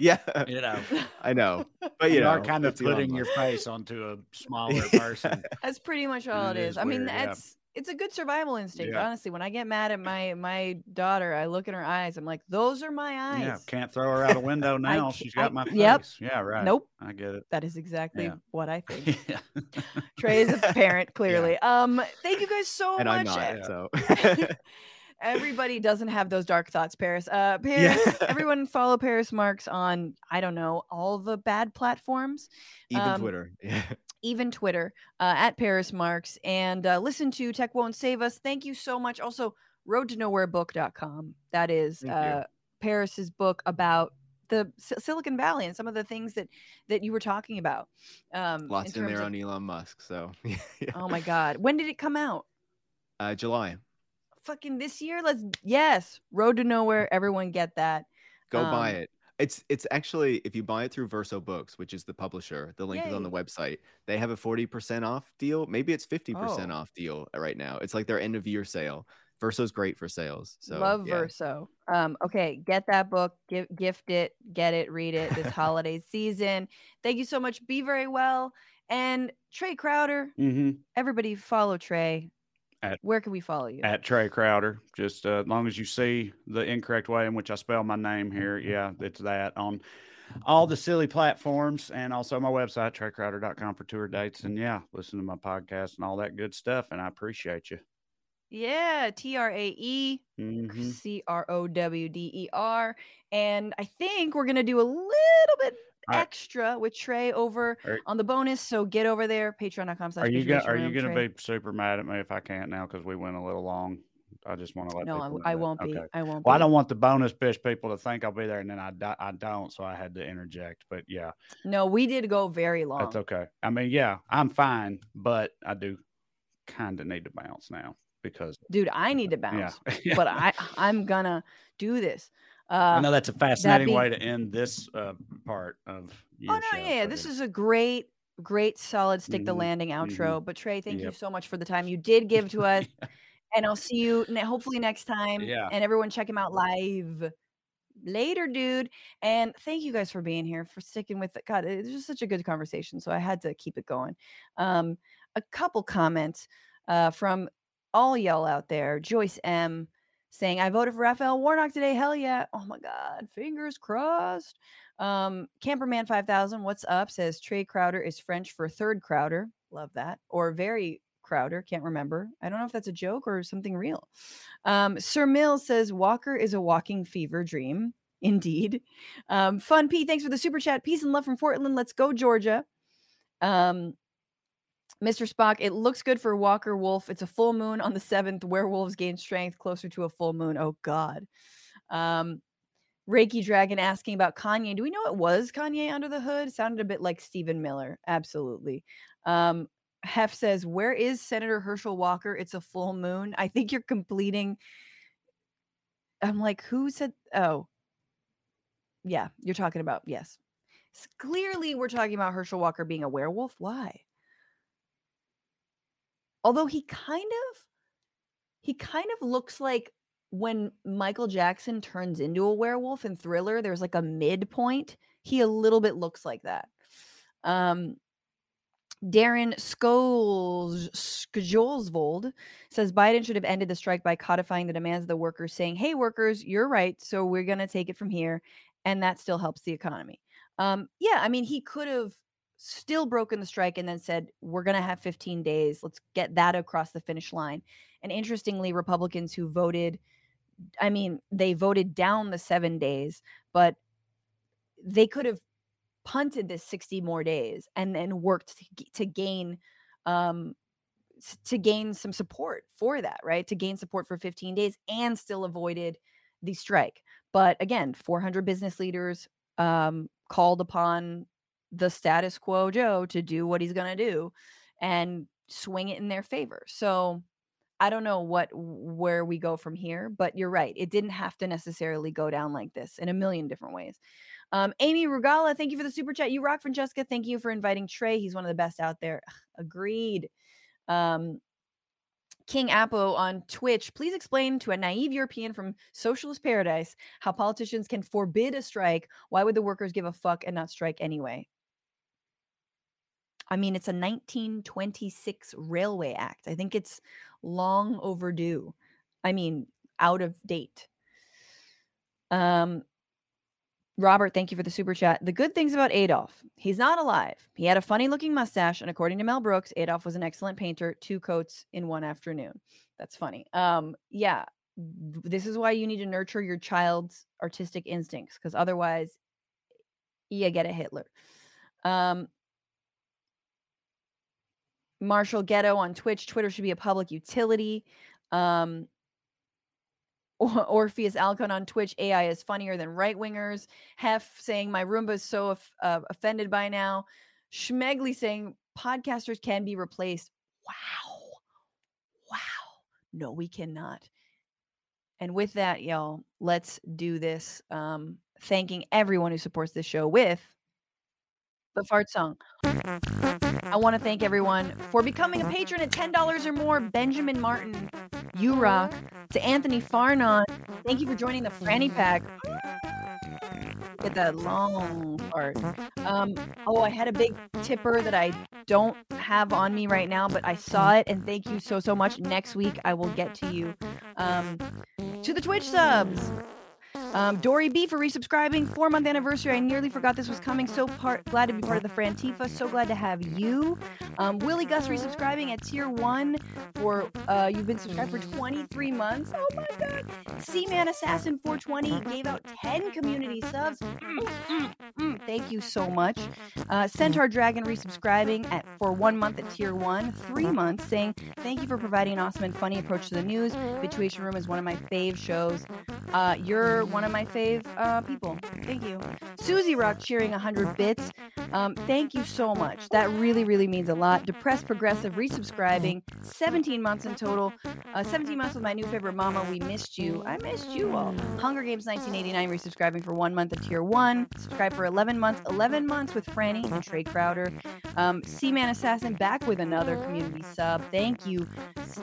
Yeah, you know, I know, but you are kind of putting your face onto a smaller person. That's pretty much all it is. I mean, that's it's a good survival instinct, honestly. When I get mad at my daughter, I look in her eyes. I'm like, those are my eyes. Yeah, can't throw her out a window now. She's got my face. Yep. Yeah, right. Nope. I get it. That is exactly what I think. Trae is a parent, clearly. Thank you guys so much. And I'm not, so. Everybody doesn't have those dark thoughts, Paris. Everyone follow Paris Marx on, I don't know, all the bad platforms. Even Twitter. Yeah. Even Twitter, at Paris Marx. And listen to Tech Won't Save Us. Thank you so much. Also, roadtonowherebook.com. That is Paris's book about the Silicon Valley and some of the things that you were talking about. Lots in there on Elon Musk. So, oh my God. When did it come out? July. Fucking this year. Road to Nowhere. Everyone get that. Go buy it. It's actually, if you buy it through Verso Books, which is the publisher, the link is on the website. They have a 40% off deal. Maybe it's 50% off deal right now. It's like their end of year sale. Verso's great for sales. So love Verso. Okay, get that book, gift it, get it, read it this holiday season. Thank you so much. Be very well. And Trae Crowder. Mm-hmm. Everybody follow Trae. Where can we follow you? At Trae Crowder. Just as long as you see the incorrect way in which I spell my name here. Yeah, it's that on all the silly platforms, and also my website, TraeCrowder.com, for tour dates. And yeah, listen to my podcast and all that good stuff. And I appreciate you. Yeah, TraeCrowder. And I think we're going to do a little bit extra with Trae over on the bonus, so get over there, patreon.com/. Are you gonna be super mad at me if I can't now because we went a little long? I just want to let people know. I won't be. Okay. I won't. Well, I don't want the bonus bitch people to think I'll be there and then I don't, so I had to interject. But yeah, no, we did go very long. That's okay. I mean, yeah, I'm fine, but I do kind of need to bounce now because, dude, I need to bounce, but I'm gonna do this. I know that's a fascinating way to end this part of your show. This is a great solid stick the landing outro. But Trae, thank you so much for the time you did give to us. And I'll see you hopefully next time. And everyone check him out live later, dude. And thank you guys for being here, for sticking with it. God, it's just such a good conversation, so I had to keep it going. A couple comments from all y'all out there. Joyce M. saying, I voted for Raphael Warnock today. Hell yeah. Oh my God. Fingers crossed. Camperman 5000. What's up? Says Trae Crowder is French for third Crowder. Love that. Or very Crowder. Can't remember. I don't know if that's a joke or something real. Sir Mills says Walker is a walking fever dream. Indeed. Fun P, thanks for the super chat. Peace and love from Portland. Let's go, Georgia. Mr. Spock, it looks good for Walker Wolf. It's a full moon on the 7th. Werewolves gain strength closer to a full moon. Oh, God. Reiki Dragon asking about Kanye. Do we know it was Kanye under the hood? It sounded a bit like Stephen Miller. Absolutely. Hef says, where is Senator Herschel Walker? It's a full moon. I think you're completing. I'm like, who said? Oh, yeah, you're talking about. Yes. So clearly, we're talking about Herschel Walker being a werewolf. Why? Although he kind of looks like when Michael Jackson turns into a werewolf in Thriller, there's like a midpoint. He a little bit looks like that. Darren Skjolsvold says Biden should have ended the strike by codifying the demands of the workers, saying, hey, workers, you're right, so we're going to take it from here. And that still helps the economy. Yeah, I mean, he could have still broken the strike and then said, we're going to have 15 days. Let's get that across the finish line. And interestingly, Republicans who voted, I mean, they voted down the 7 days, but they could have punted this 60 more days and then worked to gain some support for that, right? To gain support for 15 days and still avoided the strike. But again, 400 business leaders called upon the status quo Joe to do what he's going to do and swing it in their favor. So I don't know where we go from here, but you're right. It didn't have to necessarily go down like this in a million different ways. Amy Rugala, thank you for the super chat. You rock, Francesca. Thank you for inviting Trae. He's one of the best out there. Agreed. King Apo on Twitch, please explain to a naive European from socialist paradise how politicians can forbid a strike. Why would the workers give a fuck and not strike anyway? I mean, it's a 1926 Railway Act. I think it's long overdue. I mean, out of date. Robert, thank you for the super chat. The good things about Adolf. He's not alive. He had a funny looking mustache. And according to Mel Brooks, Adolf was an excellent painter, 2 coats in 1 afternoon. That's funny. Yeah, this is why you need to nurture your child's artistic instincts, because otherwise you get a Hitler. Marshall Ghetto on Twitch. Twitter should be a public utility. Orpheus Alcon on Twitch. AI is funnier than right-wingers. Hef saying my Roomba's so offended by now. Schmegly saying podcasters can be replaced. Wow. Wow. No, we cannot. And with that, y'all, let's do this. Thanking everyone who supports this show with the fart song. I want to thank everyone for becoming a patron at $10 or more. Benjamin Martin, you rock. To Anthony Farnon, thank you for joining the Franny Pack. Get that long part. I had a big tipper that I don't have on me right now, but I saw it, and thank you so, so much. Next week, I will get to you. To the Twitch subs. Dory B for resubscribing. 4-month anniversary. I nearly forgot this was coming. So glad to be part of the Frantifa. So glad to have you. Willie Gus resubscribing at tier 1 for you've been subscribed for 23 months. Oh my god. Seaman Assassin 420 gave out 10 community subs. Thank you so much. Centaur Dragon resubscribing for 1 month at tier 1. 3 months saying thank you for providing an awesome and funny approach to the news. Bitchuation Room is one of my fave shows. You're one of my fave people. Thank you. Susie Rock cheering 100 bits. Thank you so much. That really, really means a lot. Depressed Progressive resubscribing. 17 months in total. 17 months with my new favorite mama. We missed you. I missed you all. Hunger Games 1989 resubscribing for 1 month at tier 1. Subscribe for 11 months. 11 months with Franny and Trae Crowder. Seaman Assassin back with another community sub. Thank you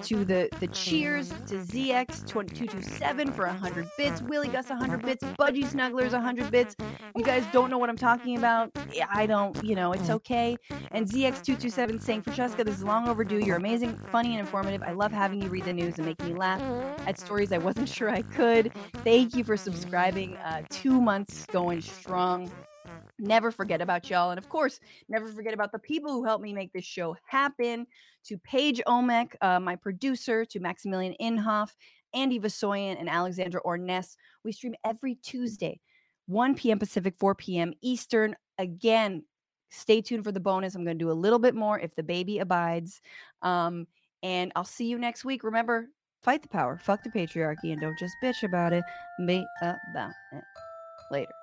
to the cheers to ZX2227 for 100 bits. Willie Gus 100 bits. Budgie Snugglers 100 bits. You guys don't know what I'm talking about. I don't, it's okay. And ZX227 saying, Francesca, this is long overdue. You're amazing, funny, and informative. I love having you read the news and make me laugh at stories I wasn't sure I could. Thank you for subscribing. 2 months going strong. Never forget about y'all. And of course, never forget about the people who helped me make this show happen. To Paige Omek, my producer, to Maximilian Inhofe, Andy Vasoyan, and Alexandra Ornes. We stream every Tuesday, 1 p.m. Pacific, 4 p.m. Eastern. Again, stay tuned for the bonus. I'm going to do a little bit more if the baby abides. And I'll see you next week. Remember, fight the power, fuck the patriarchy, and don't just bitch about it. Be about it. Later.